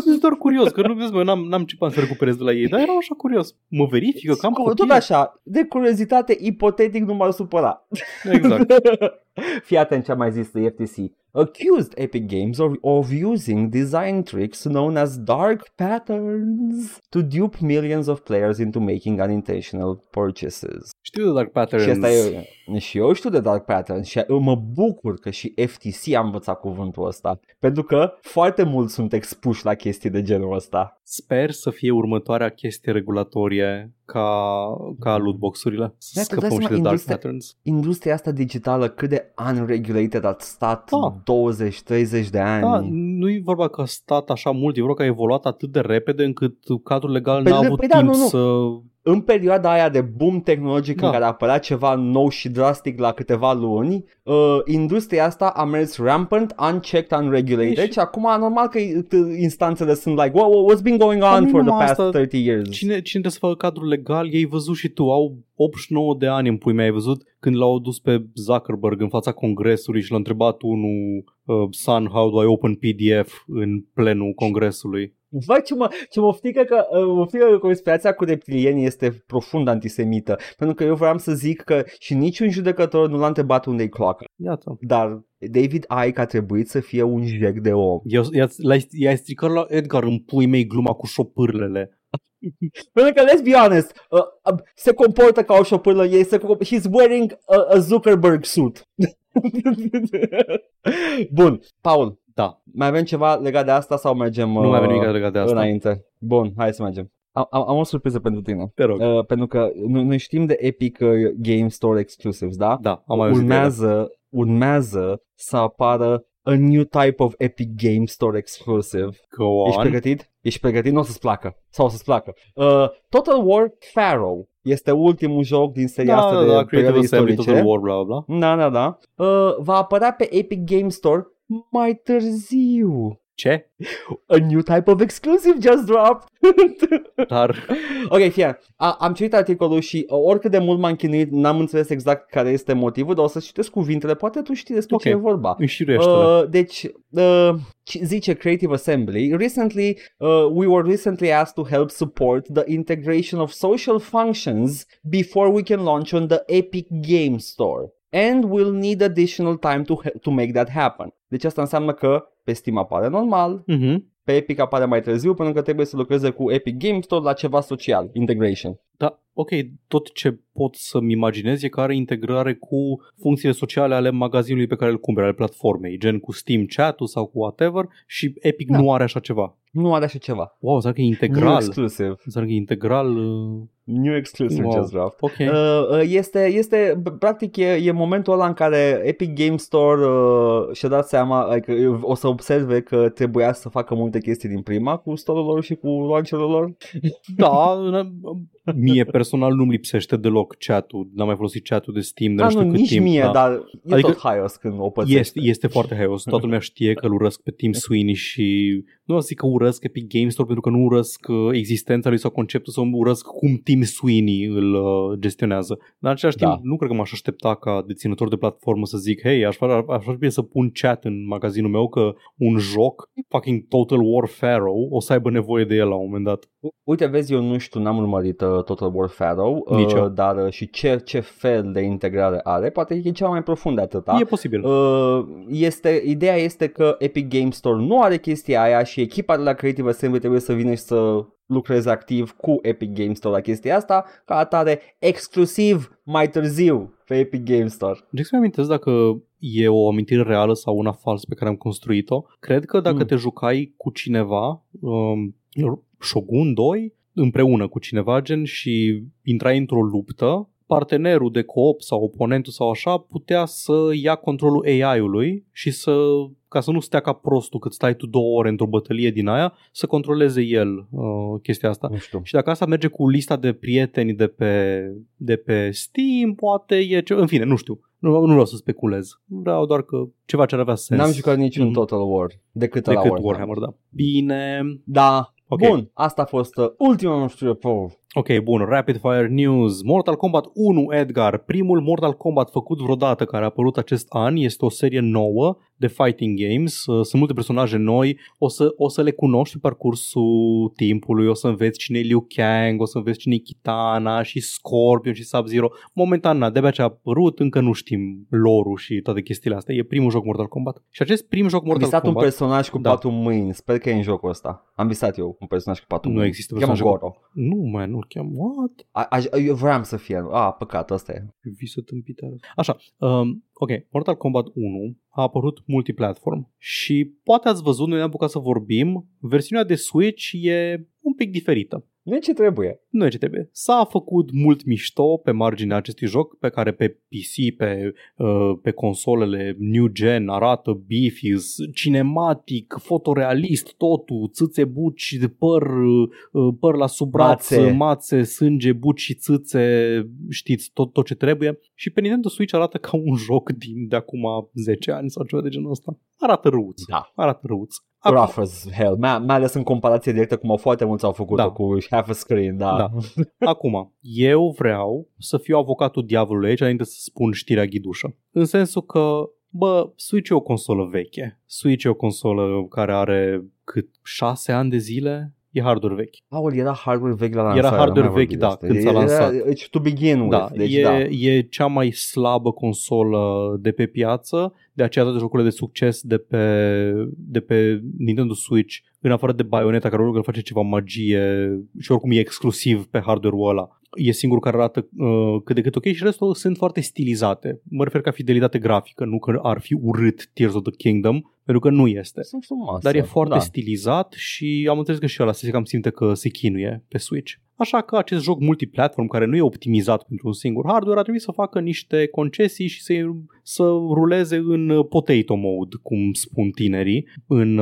Sunt doar curios, că nu vezi, mă, n-am, n-am ce pan să recuperez de la ei, dar eram așa curios. Mă verifică că am copil. Tot așa, de curiozitate, ipotetic nu m-ar supăra. Exact. Fii atent ce a mai zis de F T C. Accused Epic Games of, of using design tricks known as dark patterns to dupe millions of players into making unintentional purchases. Știu de dark patterns. Și, asta e, și eu știu de dark patterns și eu mă bucur că și F T C a învățat cuvântul ăsta, pentru că foarte mulți sunt expuși la chestii de genul ăsta. Sper să fie următoarea chestie regulatorie ca, ca lootbox-urile. Să scăpăm și de dark patterns. Industria asta digitală cât de unregulated a stat da. douăzeci treizeci de ani. Da, nu e vorba că a stat așa mult, e vorba că a evoluat atât de repede încât cadrul legal pe n-a avut timp da, nu, nu. să... În perioada aia de boom tehnologic da. în care apărea ceva nou și drastic la câteva luni, uh, industria asta a mers rampant, unchecked, unregulated și deci, acum normal că instanțele sunt like, wow, what's been going on for the past asta, thirty years? Cine, cine trebuie să facă cadrul legal? Ei văzut și tu, au optzeci și nouă de ani în pui mei, ai văzut când l-au dus pe Zuckerberg în fața congresului și l-a întrebat unul, uh, son, how do I open P D F în plenul congresului? Vai, ce mă, ce mă frică că, mă frică că conspirația cu reptilieni este profund antisemită, pentru că eu vreau să zic că și niciun judecător nu l-a întrebat unde-i cloacă. Iată. Dar David Icke a trebuit să fie un jec de om. Eu, i-a, i-a stricat la Edgar în pui mei gluma cu șopârlele. Pentru că, let's be honest, uh, uh, se comportă ca o șopârlă, ei se comp- he's wearing a, a Zuckerberg suit. Bun, Paul. Da. Mai avem ceva legat de asta sau mergem nu mai avem nimic legat de asta. Înainte? Bun, hai să mergem. Am, am o surpriză pentru tine. Te rog. Uh, pentru că noi știm de Epic Game Store Exclusives, da? Da, am mai urmează, urmează să apară a new type of Epic Game Store Exclusive. Go on. Ești pregătit? Ești pregătit? Nu o să-ți placă. Sau o să-ți placă. Uh, Total War Pharaoh este ultimul joc din seria da, asta da, de perioade istorice. Total War, bla, bla. Da, da, da. Uh, va apărea pe Epic Game Store mai târziu. Ce? A new type of exclusive just dropped. Dar... Ok, fie, a, am citit articolul și oricât de mult m-am chinuit, n-am înțeles exact care este motivul, dar o să citesc cuvintele, poate tu știi despre okay. ce e vorba. Uh, deci, uh, zice Creative Assembly, recently, uh, we were recently asked to help support the integration of social functions before we can launch on the Epic Game Store. And we'll need additional time to, ha- to make that happen. Deci asta înseamnă că pe Steam apare normal, mm-hmm. pe Epic apare mai târziu, pentru că trebuie să lucreze cu Epic Games Store la ceva social, integration. Da, ok, tot ce pot să-mi imaginez e că are integrare cu funcțiile sociale ale magazinului pe care îl cumpere, ale platformei, gen cu Steam chat-ul sau cu whatever, și Epic da. nu are așa ceva. Nu are așa ceva. Wow, înseamnă că e integral. New exclusive. Înseamnă că e integral... Uh... New exclusive wow. just draft. Okay. Uh, este, este, practic e, e momentul ăla în care Epic Game Store uh, și-a dat seama, adică, o să observe că trebuia să facă multe chestii din prima cu store-ul lor și cu launcher-ul lor. Da, mie personal nu-mi lipsește deloc chat-ul, n-am mai folosit chat-ul de Steam de da, nu știu nu, cât nici timp. Nici mie, da. Dar e adică tot haios când o pățește. Este, este foarte haios, toată lumea știe că îl urăsc pe Tim Sweeney și nu o să zic că urăsc Epic Game Store pentru că nu urăsc existența lui sau conceptul sau urăsc cum Tim Sweeney îl uh, gestionează. Dar în același da. timp nu cred că m-aș aștepta ca deținător de platformă să zic hei, aș vrea să pun chat în magazinul meu că un joc, fucking Total War Pharaoh, o să aibă nevoie de el la un moment dat. Uite, vezi, eu nu știu, n-am urmărit uh, Total War Pharaoh, uh, dar uh, și ce, ce fel de integrare are, poate e cea mai profundă atâta. E posibil. Uh, este, ideea este că Epic Games Store nu are chestia aia și echipa de la Creative Assembly trebuie să vină și să... lucrez activ cu Epic Games Store la chestia asta, ca atare exclusiv mai târziu pe Epic Games Store. Deci să-mi amintesc dacă e o amintire reală sau una falsă pe care am construit-o. Cred că dacă mm. te jucai cu cineva, um, Shogun doi, împreună cu cineva gen și intrai într-o luptă, partenerul de co-op sau oponentul sau așa putea să ia controlul A I-ului și să... ca să nu stea ca prostul cât stai tu două ore într-o bătălie din aia, să controleze el uh, chestia asta. Și dacă asta merge cu lista de prieteni de pe, de pe Steam, poate e ce... În fine, nu știu. Nu, nu vreau să speculez. Vreau doar că ceva ce ar avea sens. N-am jucat niciun mm-hmm. Total War decât, decât la Warhammer. Da. Bine. Da. Okay. Bun. Asta a fost ultima noastră report. Ok, bun, Rapid Fire News. Mortal Kombat unu, Edgar. Primul Mortal Kombat făcut vreodată care a apărut acest an. Este o serie nouă de fighting games. Sunt multe personaje noi. O să, o să le cunoști pe parcursul timpului. O să înveți cine e Liu Kang, o să înveți cine e Kitana și Scorpion și Sub-Zero. Momentan, na, de-abia ce a apărut, încă nu știm lore-ul și toate chestiile astea. E primul joc Mortal Kombat. Și acest prim joc Mortal Kombat... Am visat un personaj cu da. patru mâini. Sper că e în jocul ăsta. Am visat eu un personaj cu patru mâini. Nu există personaj cu... Nu, man, nu. What? A, a, eu vreau să fie. Ah, păcat, asta e. Visă tâmpită. Așa, um, ok, Mortal Kombat unu a apărut multiplatform și poate ați văzut, noi ne-am apucat să vorbim, versiunea de Switch e un pic diferită. Nu e ce trebuie. Nu e ce trebuie. S-a făcut mult mișto pe marginea acestui joc pe care pe P C, pe, uh, pe consolele new gen arată beefy, cinematic, fotorealist, totul, țâțe, buci, păr, uh, păr la sub braț, mațe. mațe, sânge, buci și țâțe, știți, tot, tot ce trebuie. Și pe Nintendo Switch arată ca un joc din de acum zece ani sau ceva de genul ăsta. Arată răuț. Da. Arată răuț. Rough as hell, mai ales în comparație directă cum au foarte mulți au făcut-o da. cu half a screen. Da. Da. Acum, eu vreau să fiu avocatul diavolului aici înainte să spun știrea ghidușă. În sensul că, bă, Switch e o consolă veche. Switch e o consolă care are cât șase ani de zile... E hardware vechi. Paul, era hardware vechi la lansare. Era hardware vechi, da, asta. Când s-a lansat. Era, to begin with. Da, deci, e, da. E cea mai slabă consolă de pe piață, de aceea toate jocurile de succes de pe, de pe Nintendo Switch, în afară de Bayonetta, care oricum face ceva magie și oricum e exclusiv pe hardware-ul ăla. e singurul care arată uh, cât de cât ok și restul sunt foarte stilizate. Mă refer ca fidelitate grafică, nu că ar fi urât Tears of the Kingdom, pentru că nu este. Sunt frumoase. Dar e foarte da. stilizat și am înțeles că și ăla se cam simte că se chinuie pe Switch. Așa că acest joc multiplatform care nu e optimizat pentru un singur hardware ar trebui să facă niște concesii și să, să ruleze în potato mode, cum spun tinerii, în,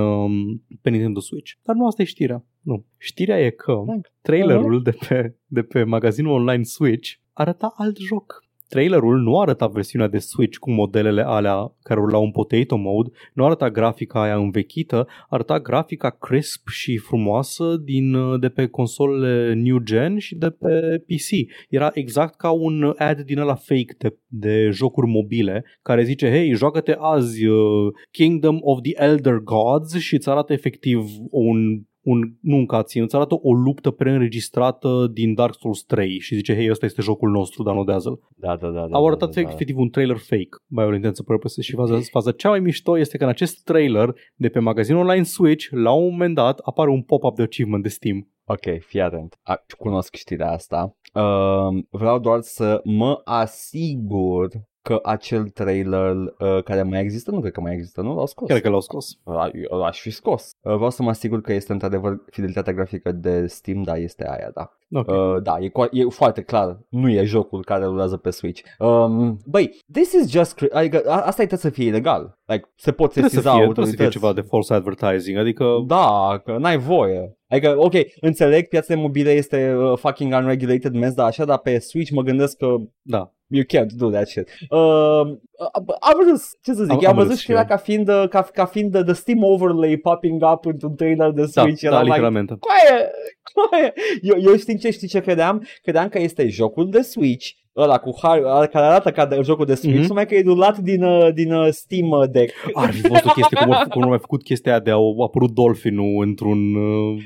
pe Nintendo Switch. Dar nu asta e știrea. Nu. Știrea e că trailerul de pe, de pe magazinul online Switch arăta alt joc. Trailerul nu arăta versiunea de Switch cu modelele alea care urlau în potato mode, nu arăta grafica aia învechită, arăta grafica crisp și frumoasă din, de pe consolele new gen și de pe P C. Era exact ca un ad din ăla fake de, de jocuri mobile care zice, hei, joacă-te azi uh, Kingdom of the Elder Gods și îți arată efectiv un... Un, nu un cutscene, îți arată o luptă preînregistrată din Dark Souls trei și zice, hei, ăsta este jocul nostru, downloadează-l. Da, da, da. Au arătat da, da, efectiv da. un trailer fake, by all intents and purposes, și faza, faza cea mai mișto este că în acest trailer de pe magazinul online Switch, la un moment dat, apare un pop-up de achievement de Steam. Ok, fii atent. Cunosc știrea asta. Uh, vreau doar să mă asigur că acel trailer uh, care mai există, nu cred că mai există, nu? L-au scos. Cred că l-au scos. Eu l-aș fi scos. Uh, vreau să mă asigur că este într-adevăr fidelitatea grafică de Steam, da, este aia, da. Okay. Uh, da, e, e foarte clar, nu e jocul care rulează pe Switch. Um, băi, this is just, adică asta trebuie să fie ilegal. Like, se pot sesiza autorități. Trebuie să fie ceva de false advertising, adică... Da, că n-ai voie. Adică, ok, înțeleg, piața de mobile este uh, fucking unregulated mess, dar așa, dar pe Switch mă gândesc că... Da. You can't do that shit. Uh, am văzut, ce să zic, am, am văzut știrea ca fiind, ca, ca fiind the, the Steam overlay popping up într-un trailer de Switch. Da, da, literalmente. Like, coaie, coaie. Eu, eu știi ce, știi ce credeam? Credeam că este jocul de Switch, ăla cu har, care arată ca de, jocul de Switch, mm-hmm. numai că e dulat din, din Steam Deck. Ar fi fost o chestie, cum, cum nu mai făcut chestia de a apărut dolfinul într-un uh,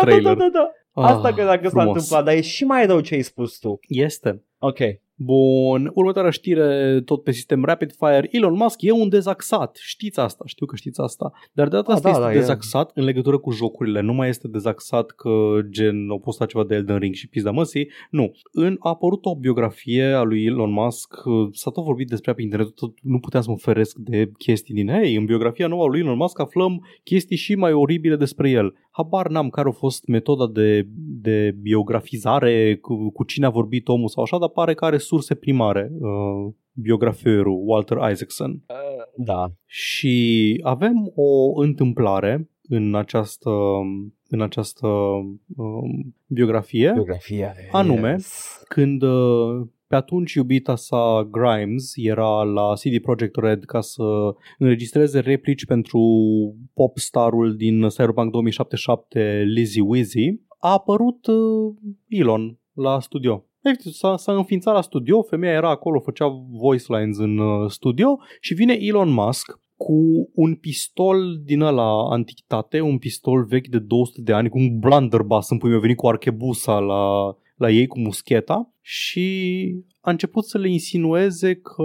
trailer. Da, da, da, da, da. Ah, asta credeam că s-a întâmplat, dar e și mai rău ce ai spus tu. Este. Ok. Bun, următoarea știre tot pe sistem rapid fire. Elon Musk e un dezaxat, știți asta, știu că știți asta, dar de data asta ah, da, este da, dezaxat e. în legătură cu jocurile, nu mai este dezaxat că gen au postat ceva de Elden Ring și pizda măsii, nu. În a apărut o biografie a lui Elon Musk, s-a tot vorbit despre pe internet, tot nu puteam să mă feresc de chestii din ei, în biografia nouă a lui Elon Musk aflăm chestii și mai oribile despre el. Habar n-am care a fost metoda de, de biografizare, cu, cu cine a vorbit omul sau așa, dar pare că are surse primare, uh, biograferul Walter Isaacson. Uh, da. Și avem o întâmplare în această, în această um, biografie, biografia, anume yes. când uh, pe atunci iubita sa Grimes era la C D Projekt Red ca să înregistreze replici pentru popstarul din Cyberpunk două mii șaptezeci și șapte, Lizzy Wizzy, a apărut uh, Elon la studio. S-a, s-a înființat la studio, femeia era acolo, făcea voice lines în uh, studio și vine Elon Musk cu un pistol din ăla antichitate, un pistol vechi de două sute de ani, cu un blunderbuss în pui meu, venit cu archebusa la, la ei, cu muscheta și a început să le insinueze că,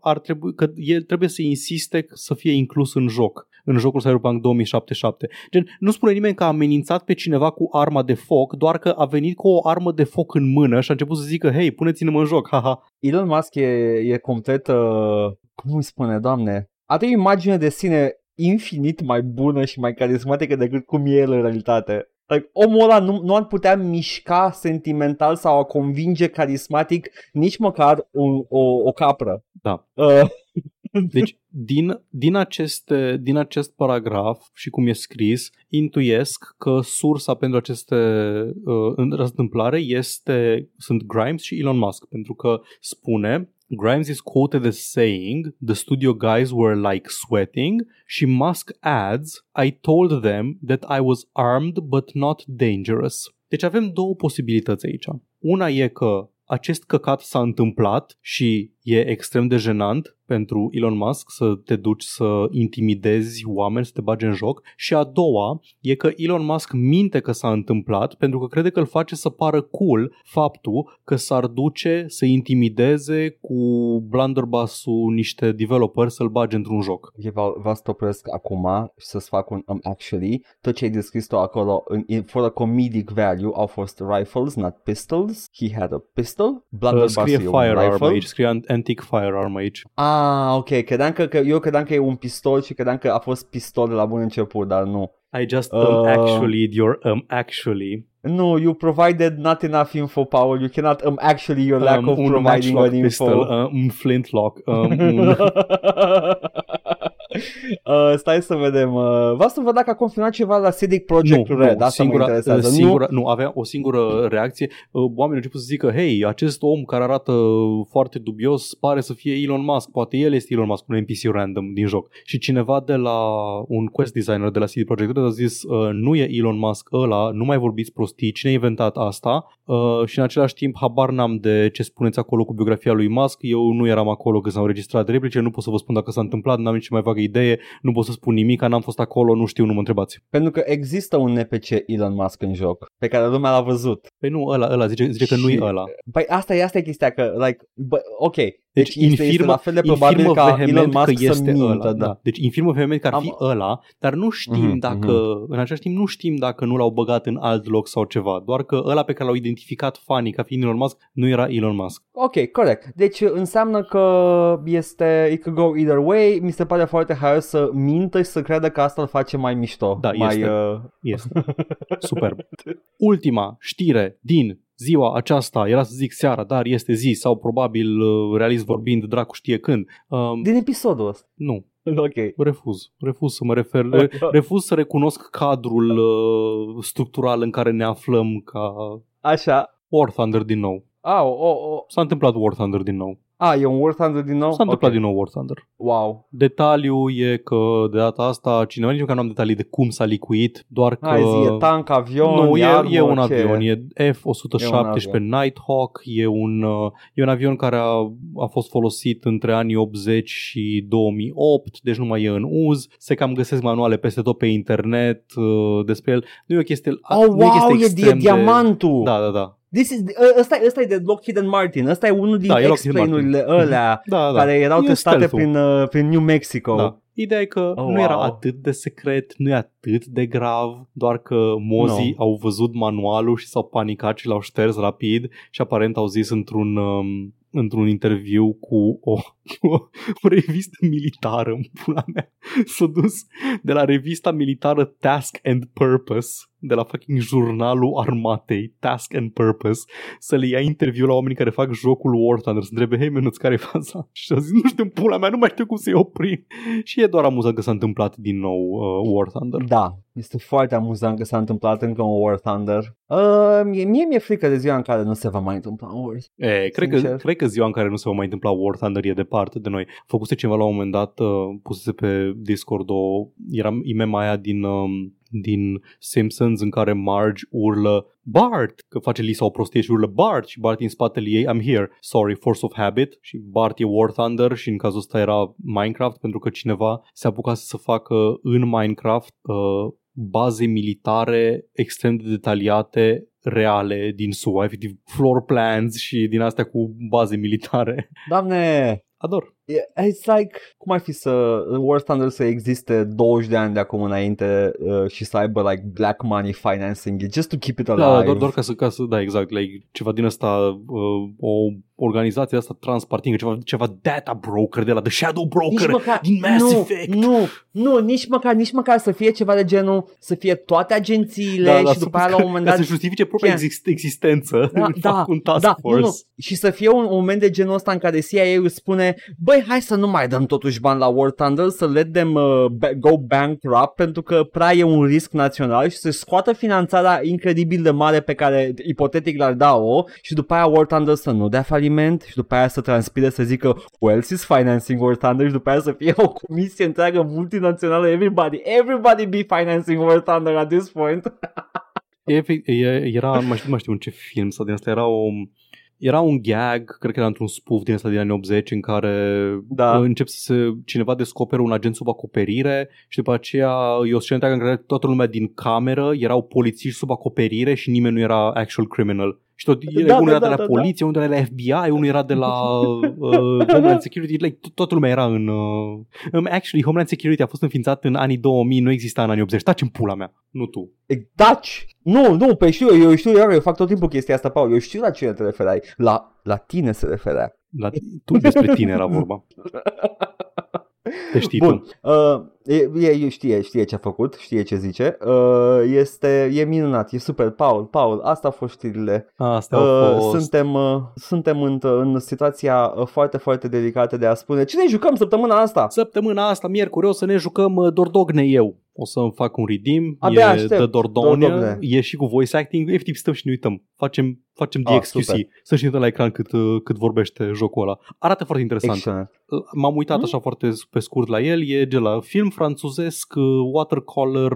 ar trebui, că el trebuie să insiste să fie inclus în joc. În jocul Cyberpunk două mii șaptezeci și șapte. Gen, nu spune nimeni că a amenințat pe cineva cu arma de foc, doar că a venit cu o armă de foc în mână și a început să zică, hei, puneți-ne în joc, haha. Elon Musk e, e complet, uh, cum îi spune, doamne, are o imagine de sine infinit mai bună și mai carismatică decât cum e el în realitate. Like, omul ăla nu, nu ar putea mișca sentimental sau a convinge carismatic nici măcar un, o, o capră. Da. Uh, Deci, din, din, aceste, din acest paragraf și cum e scris, intuiesc că sursa pentru aceste uh, întâmplare este, sunt Grimes și Elon Musk, pentru că spune... Grimes is quoted as saying, the studio guys were like sweating. She Musk adds, I told them that I was armed but not dangerous. Deci avem două posibilități aici. Una e că acest căcat s-a întâmplat și E extrem de jenant pentru Elon Musk să te duci să intimidezi oameni, să te bagi în joc. Și a doua e că Elon Musk minte că s-a întâmplat pentru că crede că îl face să pară cool faptul că s-ar duce să intimideze cu blunderbuss-ul niște developeri să-l bagi într-un joc. Eu vă opresc acum și să-ți fac un um, actually. Tot ce ai descris tu acolo, in, for a comedic value, au fost rifles, not pistols. He had a pistol. Blunderbuss uh, scrie firearm aici, scrie antique firearm aici. Ah. Ah, ok, credeam că, că, eu credeam că e un pistol și credeam că a fost pistol de la bun început, dar nu. I just um, uh, actually, your um actually. No, you provided not enough info, Paul. You cannot um actually your lack um, of providing an info. Pistol, uh, un flintlock. Um, un... Uh, stai să vedem. Uh, v-ați văd dacă a confirmat ceva la C D Projekt Red. Nu, singura, singura, nu? nu avea o singură reacție. Oamenii au început să zică: hei, acest om care arată foarte dubios pare să fie Elon Musk. Poate el este Elon Musk, un N P C random din joc. Și cineva de la un quest designer de la C D Projekt Red a zis: uh, nu e Elon Musk ăla, nu mai vorbiți prostii, cine a inventat asta? Uh, și în același timp habar n-am de ce spuneți acolo cu biografia lui Musk. Eu nu eram acolo când s-au înregistrat replice, nu pot să vă spun dacă s-a întâmplat, n-am nici mai vagă idee, nu pot să spun nimic, n-am fost acolo, nu știu, nu mă întrebați. Pentru că există un N P C Elon Musk în joc, pe care lumea l-a văzut. Păi nu ăla, ăla, zice, zice și... că nu e ăla. Păi asta e, asta e chestia, că, like, but, ok, deci, deci este, infirmă, este la fel de probabil ca Elon Musk că este mintă, ăla, da. Da. Deci infirmă vehement că ar fi Am... ăla, dar nu știm mm-hmm, dacă, mm-hmm. în același timp nu știm dacă nu l-au băgat în alt loc sau ceva, doar că ăla pe care l-au identificat fanii ca fiind Elon Musk nu era Elon Musk. Ok, corect. Deci înseamnă că este, it could go either way, mi se pare foarte haios să mintă și să creadă că asta îl face mai mișto. Da, mai, este. Uh... este. Superb. Ultima știre din... ziua aceasta, era să zic seara, dar este zi sau probabil, realist vorbind, dracu știe când. Um, Din episodul ăsta? Nu. Ok. Refuz. Refuz să mă refer. Refuz să recunosc cadrul uh, structural în care ne aflăm ca... Așa. War Thunder din nou. Ah, o, o. S-a întâmplat War Thunder din nou. Ah, e un War Thunder din nou? S-a întâmplat okay. din nou War Thunder. Wow. Detaliul e că de data asta cineva, nici nu am detalii de cum s-a licuit, doar că... Hai zi, e tank, avion, nu, e, armă, e un avion, ce? E F o sută șaptesprezece Nighthawk, e un, e un avion care a, a fost folosit între anii optzeci și două mii opt, deci nu mai e în uz, se cam găsesc manuale peste tot pe internet uh, despre el. Nu e o chestie... Oh, nu wow, e, chestie e de, diamantul! De, da, da, da. This is, ăsta, ăsta e de Lockheed and Martin. Ăsta e unul din da, X-Plane-urile ălea da, da. Care erau e testate prin, prin New Mexico da. Ideea e că oh, nu wow. era atât de secret, nu e atât de grav, doar că mozii no. au văzut manualul și s-au panicat și l-au șters rapid. Și aparent au zis într-un... Um, într-un interviu cu o, o, o revistă militară, în pula mea, s-a dus de la revista militară Task and Purpose, de la fucking jurnalul armatei Task and Purpose, să le ia interviu la oamenii care fac jocul War Thunder, să întrebe, hei menuț, care-i faza? Și a zis, nu știu, pula mea, nu mai știu cum să-i oprim. Și e doar amuzant că s-a întâmplat din nou uh, War Thunder. Da. Este foarte amuzant că s-a întâmplat încă un War Thunder. Uh, mie, mie mi-e frică de ziua în care nu se va mai întâmpla War Thunder. Cred că, cred că ziua în care nu se va mai întâmpla War Thunder e departe de noi. Făcuse cineva la un moment dat, uh, pusese pe Discord o... Era meme aia din... Um, din Simpsons în care Marge urlă Bart, că face Lisa o prostie și urlă Bart și Bart în spatele ei I'm here, sorry, force of habit și Bart e War Thunder și în cazul ăsta era Minecraft pentru că cineva se apucase să facă în Minecraft uh, baze militare extrem de detaliate reale din S U A, efectiv floor plans și din astea cu baze militare. Doamne! Ador. It's like, cum ar fi să War Thunder să existe douăzeci de ani de acum înainte uh, și să aibă like black money financing it, just to keep it alive. Da, doar, doar ca să, ca să, da, exact, like, ceva din asta, uh, o organizație asta transpartină, ceva, ceva data broker de la The Shadow Broker măcar, din Mass nu, Effect. Nu, nu, nici măcar, nici măcar să fie ceva de genul, să fie toate agențiile da, și da, după aia la un moment dat... să justifice propria exist- existență da, da, un task da, force. Nu, nu. Și să fie un moment de genul ăsta în care C I A-ul spune, băi, hai să nu mai dăm totuși bani la War Thunder, să let them uh, go bankrupt, pentru că prea e un risc național și să scoată finanțarea incredibil de mare pe care ipotetic l-ar da-o și după aia War Thunder să nu dea faliment și după aia să transpire să zică who else is financing War Thunder și după aia să fie o comisie întreagă multinațională, everybody, everybody be financing War Thunder at this point. Era, nu mai știu în ce film sau din asta, era o... era un gag, cred că era într-un spoof din ăsta din anii optzeci, în care da. încep să se, cineva descoperă un agent sub acoperire și după aceea e o scenă în care toată lumea din cameră erau polițiști sub acoperire și nimeni nu era actual criminal. Și tot, da, unul da, era da, de la da, poliție, da. unul era de la F B I, unul era de la uh, Homeland Security, like, toată lumea era în... Uh, um, actually, Homeland Security a fost înființat în anii două mii, nu exista în anii optzeci. Taci în pula mea, nu tu. Taci! Nu, nu, pe știu, eu știu, iar eu fac tot timpul chestia asta, Paul, eu știu la cine te referai. La, la tine se referea. La tu, despre tine era vorba. Te știi. Bun. Uh, e, e, știe, știe ce a făcut, știe ce zice. Uh, este, e minunat, e super. Paul, Paul, asta a fost știrile. Asta a fost. Uh, suntem uh, suntem în, în situația foarte, foarte delicată de a spune ce ne jucăm săptămâna asta. Săptămâna asta, miercuri, o să ne jucăm Dordogne eu. O să-mi fac un redeem. Abia aștept. E de Dordogne, e și cu voice acting. Efectiv, stăm și ne uităm. Facem, facem ah, D X Q C. Super. Să și ne uităm la ecran cât, cât vorbește jocul ăla. Arată foarte interesant. Excellent. M-am uitat mm? așa foarte pe scurt la el. E de la film franțuzesc, watercolor,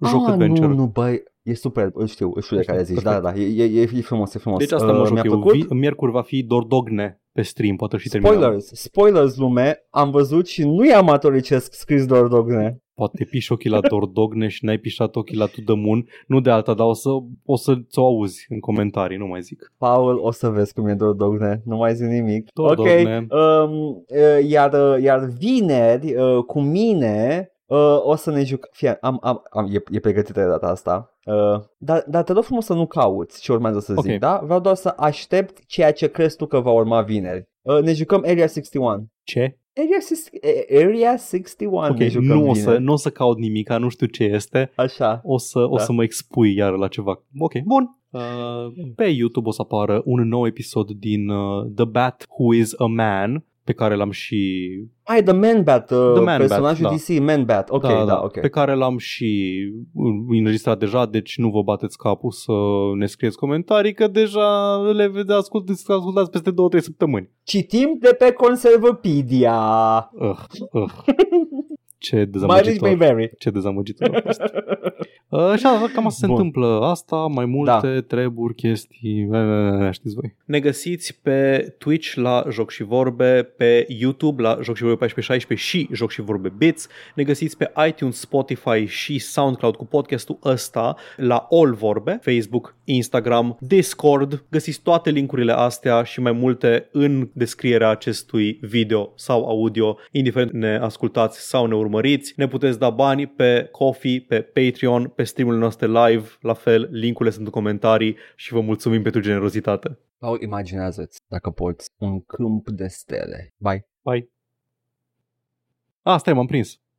ah, joc adventure. Nu, nu, băi. E super, îl știu, îl știu de care zici. Da, da, e, e, e frumos, e frumos. Deci asta mă joc eu. În miercuri va fi Dordogne pe stream, poate și terminat. Spoilers, spoilers lume, am văzut și nu e amatoricesc scris Dordogne. Poate piși ochii la Dordogne și n-ai pișat ochii la To The Moon, nu de alta, dar o să o să o auzi în comentarii, nu mai zic. Paul, o să vezi cum e Dordogne, nu mai zic nimic. Dordogne. Ok, um, iar, iar vineri cu mine... Uh, o să ne jucăm, fie, am, am, am, e, e pregătită de data asta, uh, dar, dar te rog frumos să nu cauți ce urmează să zic, okay. Da? Vreau doar să aștept ceea ce crezi tu că va urma vineri. Uh, ne jucăm Area șaizeci și unu. Ce? Area, Area șaizeci și unu okay, nu, o să, nu o să caut nimica, nu știu ce este. Așa. O să, o da. să mă expui iar la ceva. Ok, bun. Uh, pe YouTube o să apară un nou episod din uh, The Bat Who Is A Man, pe care l-am și... Ai, The Man Bat, uh, the Man personajul Bat, da. D C, Man Bat, ok, da, da, da, ok. Pe care l-am și înregistrat deja, deci nu vă bateți capul să ne scrieți comentarii, că deja le vedeți ascultați, ascultați peste două-trei săptămâni. Citim de pe Conservapedia. Uh, uh. Ce dezamăgitor. Ce dezamăgitor a fost. Și cam asta se întâmplă. Asta, mai multe da. treburi, chestii, știți voi. Ne găsiți pe Twitch la Joc și Vorbe, pe YouTube la Joc și Vorbe paisprezece șaisprezece și Joc și Vorbe Bits. Ne găsiți pe iTunes, Spotify și SoundCloud cu podcastul ăsta la All Vorbe, Facebook, Instagram, Discord. Găsiți toate linkurile astea și mai multe în descrierea acestui video sau audio, indiferent ne ascultați sau ne urmăriți. Urmăriți. Ne puteți da bani pe Ko-fi, pe Patreon, pe stream-urile noastre live, la fel, link-urile sunt în comentarii și vă mulțumim pentru generozitate. Paul, imaginează-ți, dacă poți, un câmp de stele. Bye. Bye. Ah, stai, m-am prins.